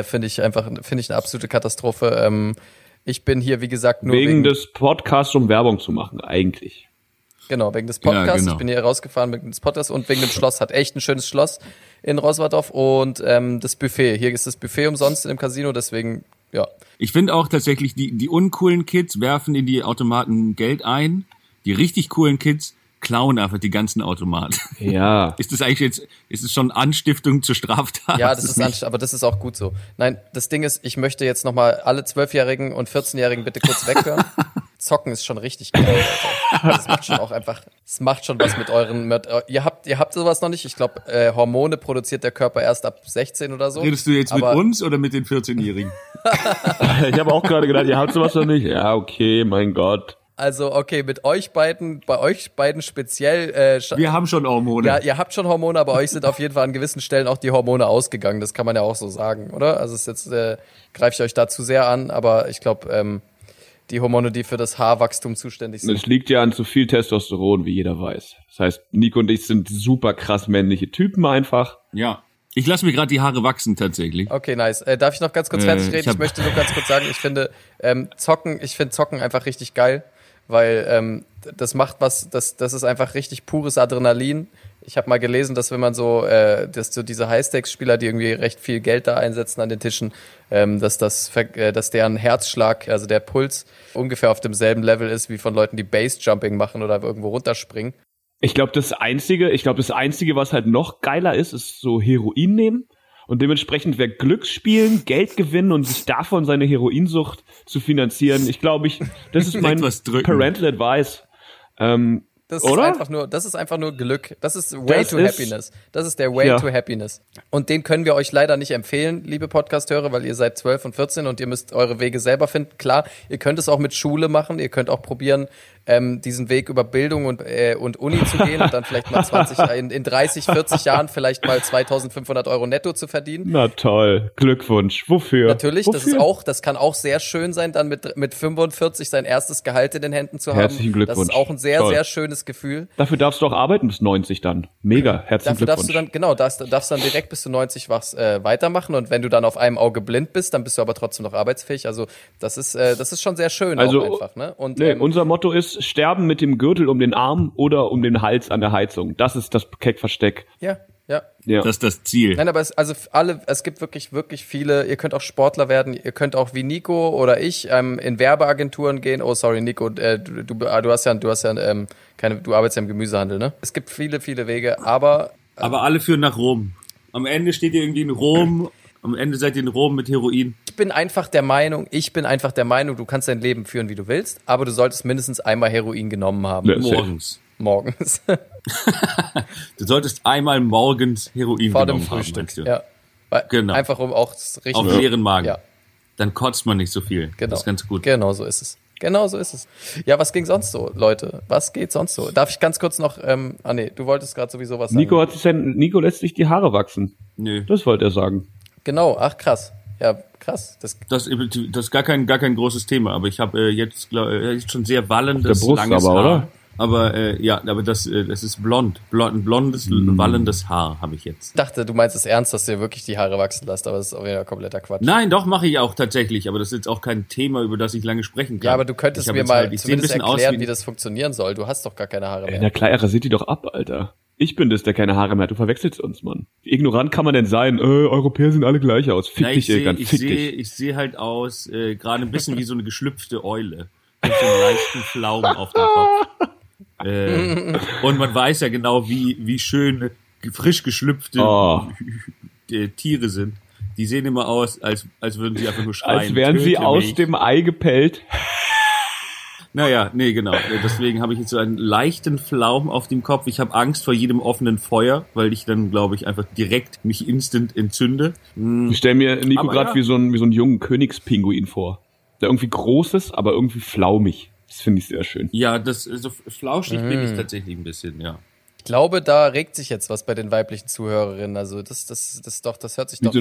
Finde ich eine absolute Katastrophe. Ich bin hier, wie gesagt, nur wegen des Podcasts, um Werbung zu machen, eigentlich. Genau, wegen des Podcasts. Ja, genau. Ich bin hier rausgefahren wegen des Podcasts und wegen dem Schloss. Hat echt ein schönes Schloss in Rozvadov und das Buffet. Hier ist das Buffet umsonst in dem Casino, deswegen, ja. Ich finde auch tatsächlich, die uncoolen Kids werfen in die Automaten Geld ein. Die richtig coolen Kids klauen einfach die ganzen Automaten. Ja. Ist das eigentlich jetzt, ist es schon Anstiftung zur Straftat? Ja, das ist Anstiftung, aber das ist auch gut so. Nein, das Ding ist, ich möchte jetzt nochmal alle 12-Jährigen und 14-Jährigen bitte kurz weghören. Zocken ist schon richtig geil. Das macht schon auch einfach, es macht schon was mit euren, ihr habt sowas noch nicht. Ich glaube, Hormone produziert der Körper erst ab 16 oder so. Redest du jetzt aber mit uns oder mit den 14-Jährigen? Ich habe auch gerade gedacht, ihr habt sowas noch nicht? Ja, okay, mein Gott. Also, okay, mit euch beiden, bei euch beiden speziell. Wir haben schon Hormone. Ja, ihr habt schon Hormone, aber euch sind auf jeden Fall an gewissen Stellen auch die Hormone ausgegangen. Das kann man ja auch so sagen, oder? Also, greife ich euch da zu sehr an, aber ich glaube, die Hormone, die für das Haarwachstum zuständig sind. Das liegt ja an zu viel Testosteron, wie jeder weiß. Das heißt, Nico und ich sind super krass männliche Typen einfach. Ja. Ich lasse mir gerade die Haare wachsen tatsächlich. Okay, nice. Darf ich noch ganz kurz fertig reden? Ich möchte nur ganz kurz sagen, ich finde Zocken einfach richtig geil. Weil das macht was, das ist einfach richtig pures Adrenalin. Ich habe mal gelesen, dass wenn man so diese High-Stakes-Spieler, die irgendwie recht viel Geld da einsetzen an den Tischen, dass deren Herzschlag, also der Puls, ungefähr auf demselben Level ist wie von Leuten, die Base-Jumping machen oder irgendwo runterspringen. Ich glaube, das Einzige, was halt noch geiler ist, ist so Heroin nehmen. Und dementsprechend, wer Glücksspielen, Geld gewinnen und sich davon seine Heroinsucht zu finanzieren, ich glaube, das ist mein Parental Advice. Das ist einfach nur Glück. Das ist Way to Happiness. Das ist der Way to Happiness. Und den können wir euch leider nicht empfehlen, liebe Podcast-Hörer, weil ihr seid 12 und 14 und ihr müsst eure Wege selber finden. Klar, ihr könnt es auch mit Schule machen. Ihr könnt auch probieren, diesen Weg über Bildung und Uni zu gehen und dann vielleicht mal 30, 40 Jahren vielleicht mal 2.500 € netto zu verdienen. Na toll, Glückwunsch. Wofür? Natürlich, wofür? Das kann auch sehr schön sein, dann mit 45 sein erstes Gehalt in den Händen zu haben. Herzlichen Glückwunsch. Das ist auch ein sehr, toll. Sehr schönes Gefühl. Dafür darfst du auch arbeiten bis 90 dann. Mega, herzlichen Glückwunsch. Darfst dann direkt bis du 90 weitermachen und wenn du dann auf einem Auge blind bist, dann bist du aber trotzdem noch arbeitsfähig. Also das ist schon sehr schön auch einfach. Ne? Und, unser Motto ist, Sterben mit dem Gürtel um den Arm oder um den Hals an der Heizung. Das ist das Keckversteck. Ja. Das ist das Ziel. Nein, aber es gibt wirklich, wirklich viele, ihr könnt auch Sportler werden, ihr könnt auch wie Nico oder ich in Werbeagenturen gehen. Oh, sorry, Nico, du arbeitest ja im Gemüsehandel, ne? Es gibt viele, viele Wege, aber alle führen nach Rom. Am Ende steht ihr irgendwie in Rom. Am Ende seid ihr in Rom mit Heroin. Ich bin einfach der Meinung, du kannst dein Leben führen, wie du willst, aber du solltest mindestens einmal Heroin genommen haben. Morgens. Du solltest einmal morgens Heroin genommen haben. Vor dem Frühstück, ja. Genau. Einfach um auch das richtige... Auf leeren Magen. Ja. Dann kotzt man nicht so viel. Genau. Das ist ganz gut. Genau so ist es. Ja, was ging sonst so, Leute? Was geht sonst so? Darf ich ganz kurz noch... du wolltest gerade sowieso was sagen. Nico lässt sich die Haare wachsen. Nö. Das wollte er sagen. Genau, ach krass. Ja, krass. Das ist gar kein großes Thema, aber ich habe jetzt schon sehr wallendes, langes Haar. Oder? Aber das ist blond. Ein blondes, wallendes Haar habe ich jetzt. Ich dachte, du meinst es ernst, dass du dir wirklich die Haare wachsen lässt, aber das ist auch wieder kompletter Quatsch. Nein, doch, mache ich auch tatsächlich, aber das ist jetzt auch kein Thema, über das ich lange sprechen kann. Ja, aber du könntest mir mal zumindest erklären, wie das funktionieren soll. Du hast doch gar keine Haare mehr. Na klar, rasiert die doch ab, Alter. Ich bin das, der keine Haare mehr hat. Du verwechselst uns, Mann. Wie ignorant kann man denn sein? Europäer sehen alle gleich aus. Fick dich, Ilkan. Ich sehe halt aus, gerade ein bisschen wie so eine geschlüpfte Eule. Mit so einem leichten Pflaumen auf dem Kopf. Und man weiß ja genau, wie schön frisch geschlüpfte Tiere sind. Die sehen immer aus, als würden sie einfach nur schreien. Als wären sie aus dem Ei gepellt. Naja, nee, genau. Deswegen habe ich jetzt so einen leichten Flaum auf dem Kopf. Ich habe Angst vor jedem offenen Feuer, weil ich dann, glaube ich, einfach direkt mich instant entzünde. Ich stelle mir Nico gerade wie so einen jungen Königspinguin vor. Der irgendwie groß ist, aber irgendwie flaumig. Das finde ich sehr schön. Ja, das so flauschig bin ich tatsächlich ein bisschen, ja. Ich glaube, da regt sich jetzt was bei den weiblichen Zuhörerinnen. Also das doch, das hört sich doch. Wieso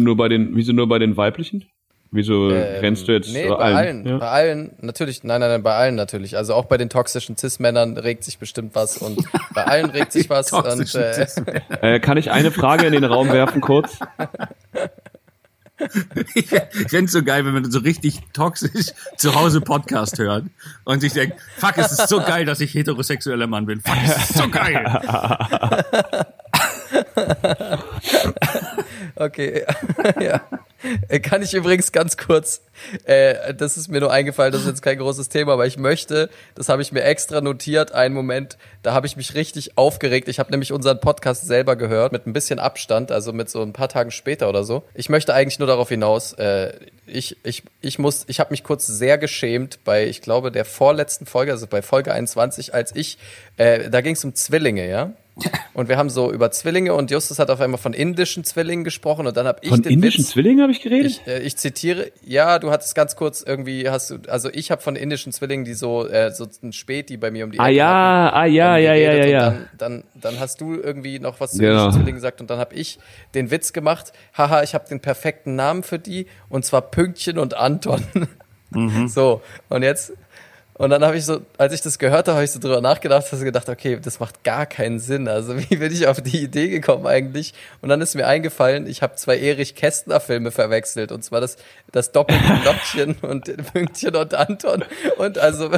nur bei den weiblichen? Wieso rennst du jetzt bei allen? Ja? Bei allen natürlich, nein, bei allen natürlich. Also auch bei den toxischen Cis-Männern regt sich bestimmt was und bei allen regt sich was. Und, kann ich eine Frage in den Raum werfen kurz? Ich fände es so geil, wenn man so richtig toxisch zu Hause Podcast hört und sich denkt, fuck, es ist so geil, dass ich heterosexueller Mann bin. Fuck, es ist so geil. Okay, ja. Kann ich übrigens ganz kurz, das ist mir nur eingefallen, das ist jetzt kein großes Thema, aber ich möchte, das habe ich mir extra notiert, einen Moment, da habe ich mich richtig aufgeregt. Ich habe nämlich unseren Podcast selber gehört, mit ein bisschen Abstand, also mit so ein paar Tagen später oder so. Ich möchte eigentlich nur darauf hinaus, ich habe mich kurz sehr geschämt bei, ich glaube, der vorletzten Folge, also bei Folge 21, als ich, da ging es um Zwillinge, ja? Und wir haben so über Zwillinge und Justus hat auf einmal von indischen Zwillingen gesprochen und dann habe ich von den indischen Zwillingen habe ich geredet? Ich zitiere, ja, du hattest ganz kurz irgendwie, ich habe von indischen Zwillingen, die so ein Späti bei mir um die Ecke hatten. Dann hast du irgendwie noch was zu indischen Zwillingen gesagt und dann habe ich den Witz gemacht, haha, ich habe den perfekten Namen für die und zwar Pünktchen und Anton. Mhm. So, und jetzt... Und dann habe ich so, als ich das gehört habe, habe ich so drüber nachgedacht, habe gedacht, okay, das macht gar keinen Sinn. Also wie bin ich auf die Idee gekommen eigentlich? Und dann ist mir eingefallen, ich habe zwei Erich-Kästner-Filme verwechselt. Und zwar das doppelte Pünktchen und Pünktchen und Anton. Und also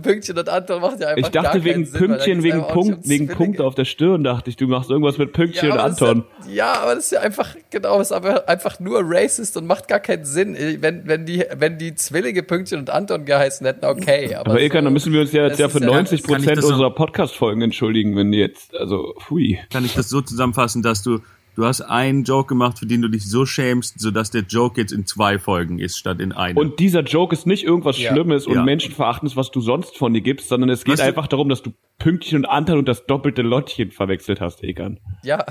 Pünktchen und Anton macht ja einfach gar keinen Sinn. Ich dachte wegen Pünktchen, wegen Punkt auf der Stirn, dachte ich, du machst irgendwas mit Pünktchen und Anton. Aber das ist ja einfach, genau, das ist aber einfach nur racist und macht gar keinen Sinn. Wenn die Zwillinge Pünktchen und Anton geheißen hätten, okay. Hey, aber Ilkan, so, dann müssen wir uns ja für 90% unserer Podcast-Folgen entschuldigen, wenn jetzt, also, pfui. Kann ich das so zusammenfassen, dass du hast einen Joke gemacht, für den du dich so schämst, sodass der Joke jetzt in 2 Folgen ist, statt in einer. Und dieser Joke ist nicht irgendwas Schlimmes und Menschenverachtendes, was du sonst von dir gibst, sondern es geht einfach darum, dass du Pünktchen und Anton und das doppelte Lottchen verwechselt hast, Ilkan. Ja.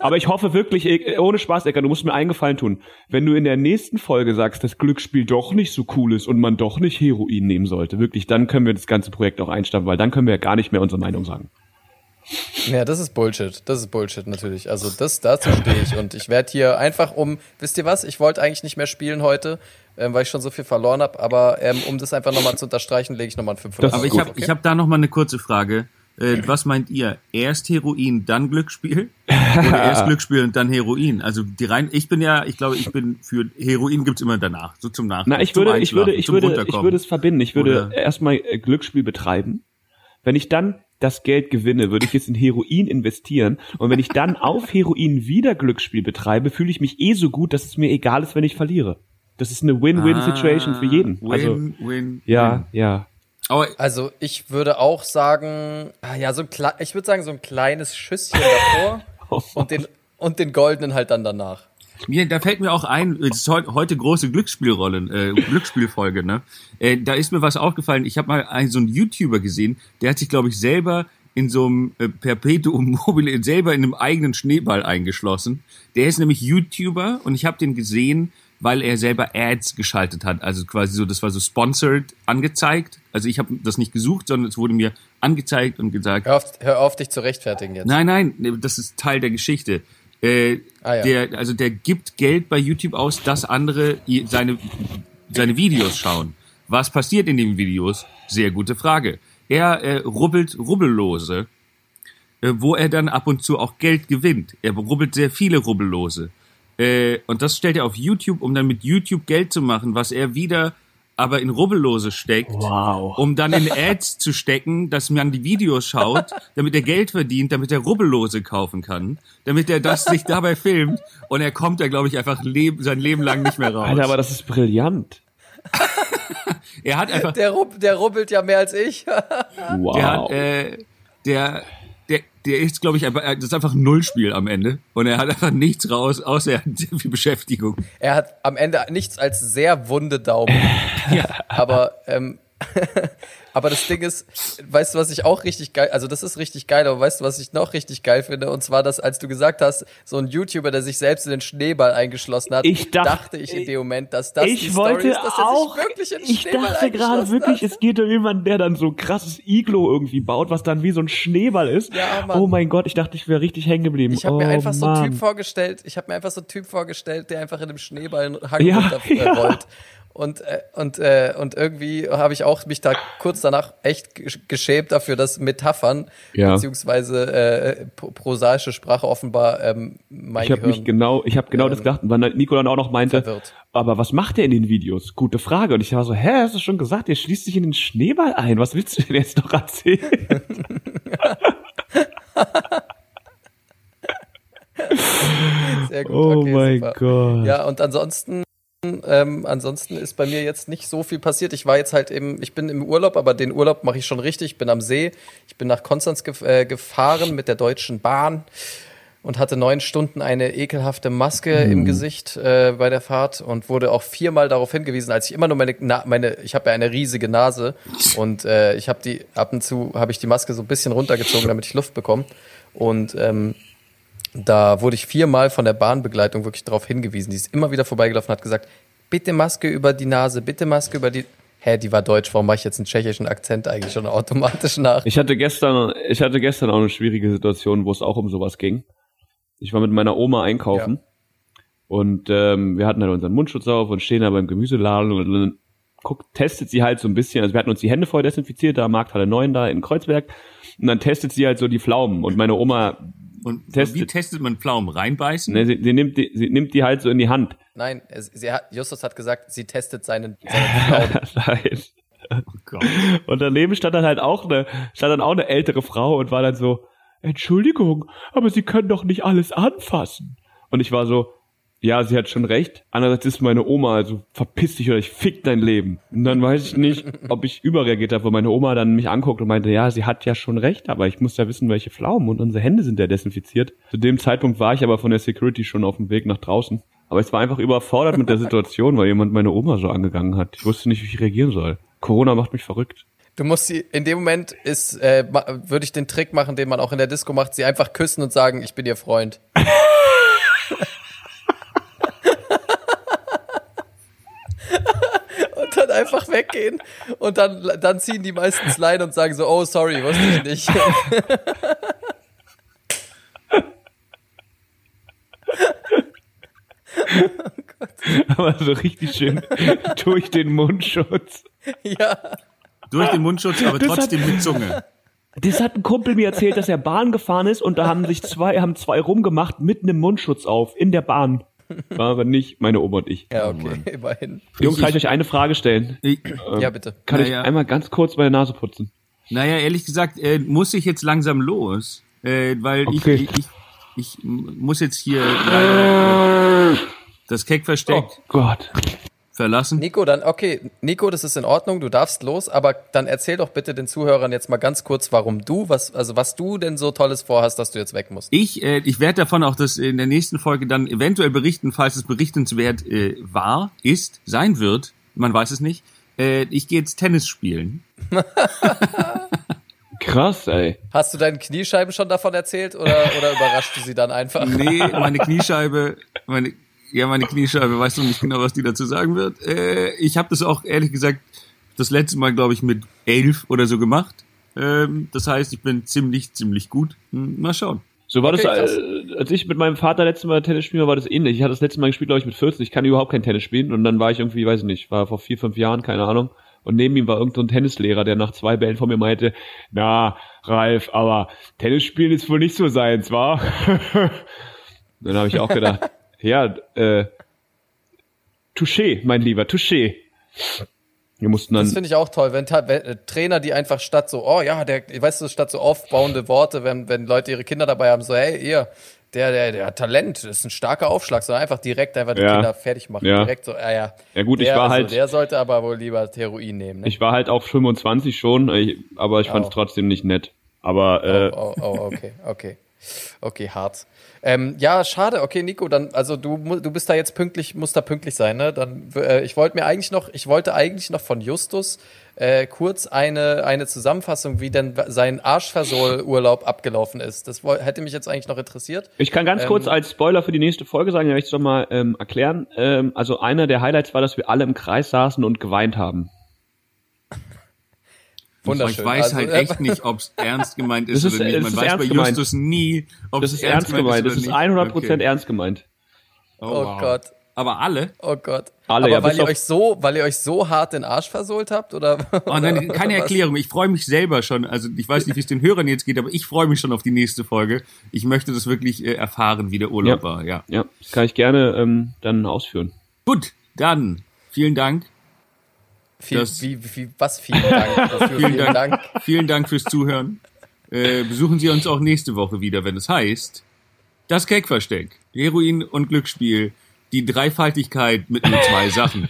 Aber ich hoffe wirklich, ohne Spaß, Ilkan, du musst mir einen Gefallen tun. Wenn du in der nächsten Folge sagst, dass Glücksspiel doch nicht so cool ist und man doch nicht Heroin nehmen sollte, wirklich, dann können wir das ganze Projekt auch einstampfen, weil dann können wir ja gar nicht mehr unsere Meinung sagen. Ja, das ist Bullshit. Das ist Bullshit natürlich. Also dazu stehe ich. Und ich werde hier einfach wisst ihr was, ich wollte eigentlich nicht mehr spielen heute, weil ich schon so viel verloren habe, aber um das einfach nochmal zu unterstreichen, lege ich nochmal ein 500. Aber ich hab da nochmal eine kurze Frage. Was meint ihr? Erst Heroin, dann Glücksspiel? Oder erst Glücksspiel und dann Heroin? Also ich glaube, für Heroin gibt's immer danach, so zum Nachdenken. Na, ich würde es verbinden. Ich würde erstmal Glücksspiel betreiben. Wenn ich dann das Geld gewinne, würde ich es in Heroin investieren. Und wenn ich dann auf Heroin wieder Glücksspiel betreibe, fühle ich mich eh so gut, dass es mir egal ist, wenn ich verliere. Das ist eine Win-Win-Situation für jeden. Win-Win. Also ich würde auch sagen, so ein kleines Schüsschen davor und den goldenen halt dann danach. Da fällt mir auch ein, es ist heute große Glücksspielfolge, ne? Da ist mir was aufgefallen. Ich habe mal so einen YouTuber gesehen, der hat sich, glaube ich, selber in so einem Perpetuum mobile, selber in einem eigenen Schneeball eingeschlossen. Der ist nämlich YouTuber und ich habe den gesehen, weil er selber Ads geschaltet hat. Also quasi so, das war so sponsored angezeigt. Also ich habe das nicht gesucht, sondern es wurde mir angezeigt und gesagt... Hör auf, dich zu rechtfertigen jetzt. Nein, das ist Teil der Geschichte. Der gibt Geld bei YouTube aus, dass andere seine Videos schauen. Was passiert in den Videos? Sehr gute Frage. Er rubbelt Rubbellose, wo er dann ab und zu auch Geld gewinnt. Er rubbelt sehr viele Rubbellose. Und das stellt er auf YouTube, um dann mit YouTube Geld zu machen, was er wieder aber in Rubbellose steckt, um dann in Ads zu stecken, dass man die Videos schaut, damit er Geld verdient, damit er Rubbellose kaufen kann, damit er das sich dabei filmt und er kommt da, glaube ich, einfach sein Leben lang nicht mehr raus. Alter, aber das ist brillant. Er hat einfach... Der rubbelt ja mehr als ich. Wow. Der ist, glaube ich, das ist einfach ein Nullspiel am Ende. Und er hat einfach nichts raus, außer er hat sehr viel Beschäftigung. Er hat am Ende nichts als sehr wunde Daumen. Ja. Aber Aber das Ding ist, weißt du, was ich auch richtig geil, also das ist richtig geil, aber weißt du, was ich noch richtig geil finde? Und zwar, dass, als du gesagt hast, so ein YouTuber, der sich selbst in den Schneeball eingeschlossen hat, dachte ich in dem Moment, dass das die Story ist, dass er sich wirklich in den Schneeball eingeschlossen hat. Ich dachte gerade wirklich, es geht um jemanden, der dann so ein krasses Iglo irgendwie baut, was dann wie so ein Schneeball ist. Ja, Mann. Oh mein Gott, ich dachte, ich wäre richtig hängen geblieben. Ich habe mir einfach so einen Typ vorgestellt, der einfach in einem Schneeball einen Hang runterrollt. Und irgendwie habe ich auch mich da kurz danach echt geschämt dafür, dass Metaphern beziehungsweise prosaische Sprache offenbar mein Gehirn. Ich habe genau das gedacht, weil Nico dann auch noch meinte, verwirrt. Aber was macht er in den Videos? Gute Frage. Und ich war so, hast du schon gesagt, er schließt sich in den Schneeball ein. Was willst du denn jetzt noch erzählen? Sehr gut. Oh okay, mein super. Gott. Ja, und ansonsten ist bei mir jetzt nicht so viel passiert. Ich war jetzt halt ich bin im Urlaub, aber den Urlaub mache ich schon richtig. Ich bin am See, ich bin nach Konstanz gefahren mit der Deutschen Bahn und hatte 9 Stunden eine ekelhafte Maske im Gesicht bei der Fahrt und wurde auch 4-mal darauf hingewiesen, als ich immer nur ich habe ja eine riesige Nase und ich habe ab und zu die Maske so ein bisschen runtergezogen, damit ich Luft bekomme und da wurde ich 4-mal von der Bahnbegleitung wirklich darauf hingewiesen. Die ist immer wieder vorbeigelaufen und hat gesagt, bitte Maske über die Nase, bitte Maske über die... Hä, die war deutsch, warum mache ich jetzt einen tschechischen Akzent eigentlich schon automatisch nach? Ich hatte gestern auch eine schwierige Situation, wo es auch um sowas ging. Ich war mit meiner Oma einkaufen und wir hatten halt unseren Mundschutz auf und stehen da beim Gemüseladen und dann testet sie halt so ein bisschen, also wir hatten uns die Hände voll desinfiziert, da Markthalle 9 da in Kreuzberg und dann testet sie halt so die Pflaumen und meine Oma... Und wie testet man Pflaumen? Reinbeißen? Ne, sie nimmt die halt so in die Hand. Nein, Justus hat gesagt, sie testet seinen Pflaumen. Nein. Oh Gott. Und daneben stand dann halt auch eine ältere Frau und war dann so, Entschuldigung, aber Sie können doch nicht alles anfassen. Und ich war so, ja, sie hat schon recht. Andererseits ist meine Oma, also verpiss dich oder ich fick dein Leben. Und dann weiß ich nicht, ob ich überreagiert habe, weil meine Oma dann mich anguckt und meinte, ja, sie hat ja schon recht, aber ich muss ja wissen, welche Pflaumen und unsere Hände sind ja desinfiziert. Zu dem Zeitpunkt war ich aber von der Security schon auf dem Weg nach draußen. Aber ich war einfach überfordert mit der Situation, weil jemand meine Oma so angegangen hat. Ich wusste nicht, wie ich reagieren soll. Corona macht mich verrückt. Du musst sie, in dem Moment würde ich den Trick machen, den man auch in der Disco macht, sie einfach küssen und sagen, ich bin ihr Freund. Dann einfach weggehen und dann ziehen die meistens Leine und sagen so, oh sorry, wusste ich nicht. Oh Gott. Aber so richtig schön durch den Mundschutz. Ja. Durch den Mundschutz, aber trotzdem mit Zunge. Das hat ein Kumpel mir erzählt, dass er Bahn gefahren ist und da haben zwei rumgemacht mit einem Mundschutz auf in der Bahn. War aber nicht meine Oma und ich. Ja, okay, immerhin. Jungs, kann ich euch eine Frage stellen? Ja, bitte. Kann ich einmal ganz kurz meine Nase putzen? Naja, ehrlich gesagt, muss ich jetzt langsam los, weil okay. ich muss jetzt hier das Keckversteck verlassen. Nico, dann, okay, Nico, das ist in Ordnung, du darfst los, aber dann erzähl doch bitte den Zuhörern jetzt mal ganz kurz, was du denn so Tolles vorhast, dass du jetzt weg musst. Ich werde davon auch das in der nächsten Folge dann eventuell berichten, falls es berichtenswert sein wird, man weiß es nicht. Ich gehe jetzt Tennis spielen. Krass, ey. Hast du deinen Kniescheiben schon davon erzählt oder überraschst du sie dann einfach? Nee, meine Kniescheibe, weißt du nicht genau, was die dazu sagen wird. Ich habe das auch, ehrlich gesagt, das letzte Mal, glaube ich, mit 11 oder so gemacht. Das heißt, ich bin ziemlich, ziemlich gut. Mal schauen. So war das, als ich mit meinem Vater letztes Mal Tennis spielen war das ähnlich. Ich hatte das letzte Mal gespielt, glaube ich, mit 14. Ich kann überhaupt kein Tennis spielen. Und dann war ich irgendwie, weiß ich nicht, war vor 4-5 Jahren, keine Ahnung. Und neben ihm war irgendein Tennislehrer, der nach 2 Bällen von mir meinte, na, Ralf, aber Tennis spielen ist wohl nicht so seins, wa? Dann habe ich auch gedacht, ja, touché, mein Lieber, touché. Wir mussten dann. Das finde ich auch toll, wenn Trainer, die einfach statt so, oh ja, statt so aufbauende Worte, wenn Leute ihre Kinder dabei haben, so, hey, ihr, der hat Talent, das ist ein starker Aufschlag, sondern einfach direkt die Kinder fertig machen. Ja. Direkt so, ja gut, der sollte aber wohl lieber Heroin nehmen. Ne? Ich war halt auch 25 schon, aber ich fand es trotzdem nicht nett. Aber okay. Okay, hart. Ja, schade. Okay, Nico, dann, also du bist da jetzt pünktlich, musst da pünktlich sein, ne? Dann, ich wollte eigentlich noch von Justus kurz eine Zusammenfassung, wie denn sein Arschversol-Urlaub abgelaufen ist. Das hätte mich jetzt eigentlich noch interessiert. Ich kann ganz kurz als Spoiler für die nächste Folge sagen, da möchte ich es nochmal erklären. Also einer der Highlights war, dass wir alle im Kreis saßen und geweint haben. Wunderschön. Ich weiß also, halt echt nicht, ob es ernst gemeint ist oder nicht. Man weiß bei Justus nie, ob es ernst gemeint ist. Das ist 100% okay. Ernst gemeint. Oh wow. Gott. Aber alle? Oh Gott. Alle, aber ja, weil ihr euch so hart den Arsch versohlt habt? Oder nein, keine Erklärung. Ich freue mich selber schon. Also ich weiß nicht, wie es den Hörern jetzt geht, aber ich freue mich schon auf die nächste Folge. Ich möchte das wirklich erfahren, wie der Urlaub war. Ja. Ja, kann ich gerne dann ausführen. Gut, dann vielen Dank. Vielen Dank dafür. Vielen Dank. Vielen Dank fürs Zuhören. Besuchen Sie uns auch nächste Woche wieder, wenn es heißt, das Keckversteck, Heroin und Glücksspiel, die Dreifaltigkeit mit nur zwei Sachen.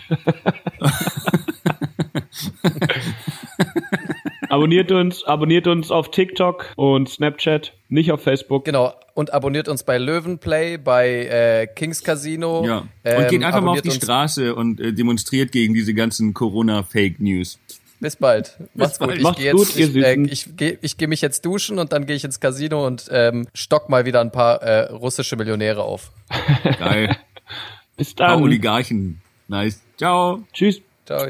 Abonniert uns auf TikTok und Snapchat, nicht auf Facebook. Genau, und abonniert uns bei Löwenplay, bei Kings Casino. Ja. Und geht einfach mal auf die Straße und demonstriert gegen diese ganzen Corona-Fake-News. Bis bald. Macht's gut. Ich gehe mich jetzt duschen und dann gehe ich ins Casino und stock mal wieder ein paar russische Millionäre auf. Geil. Bis dann. Ein paar Oligarchen. Nice. Ciao. Tschüss. Ciao.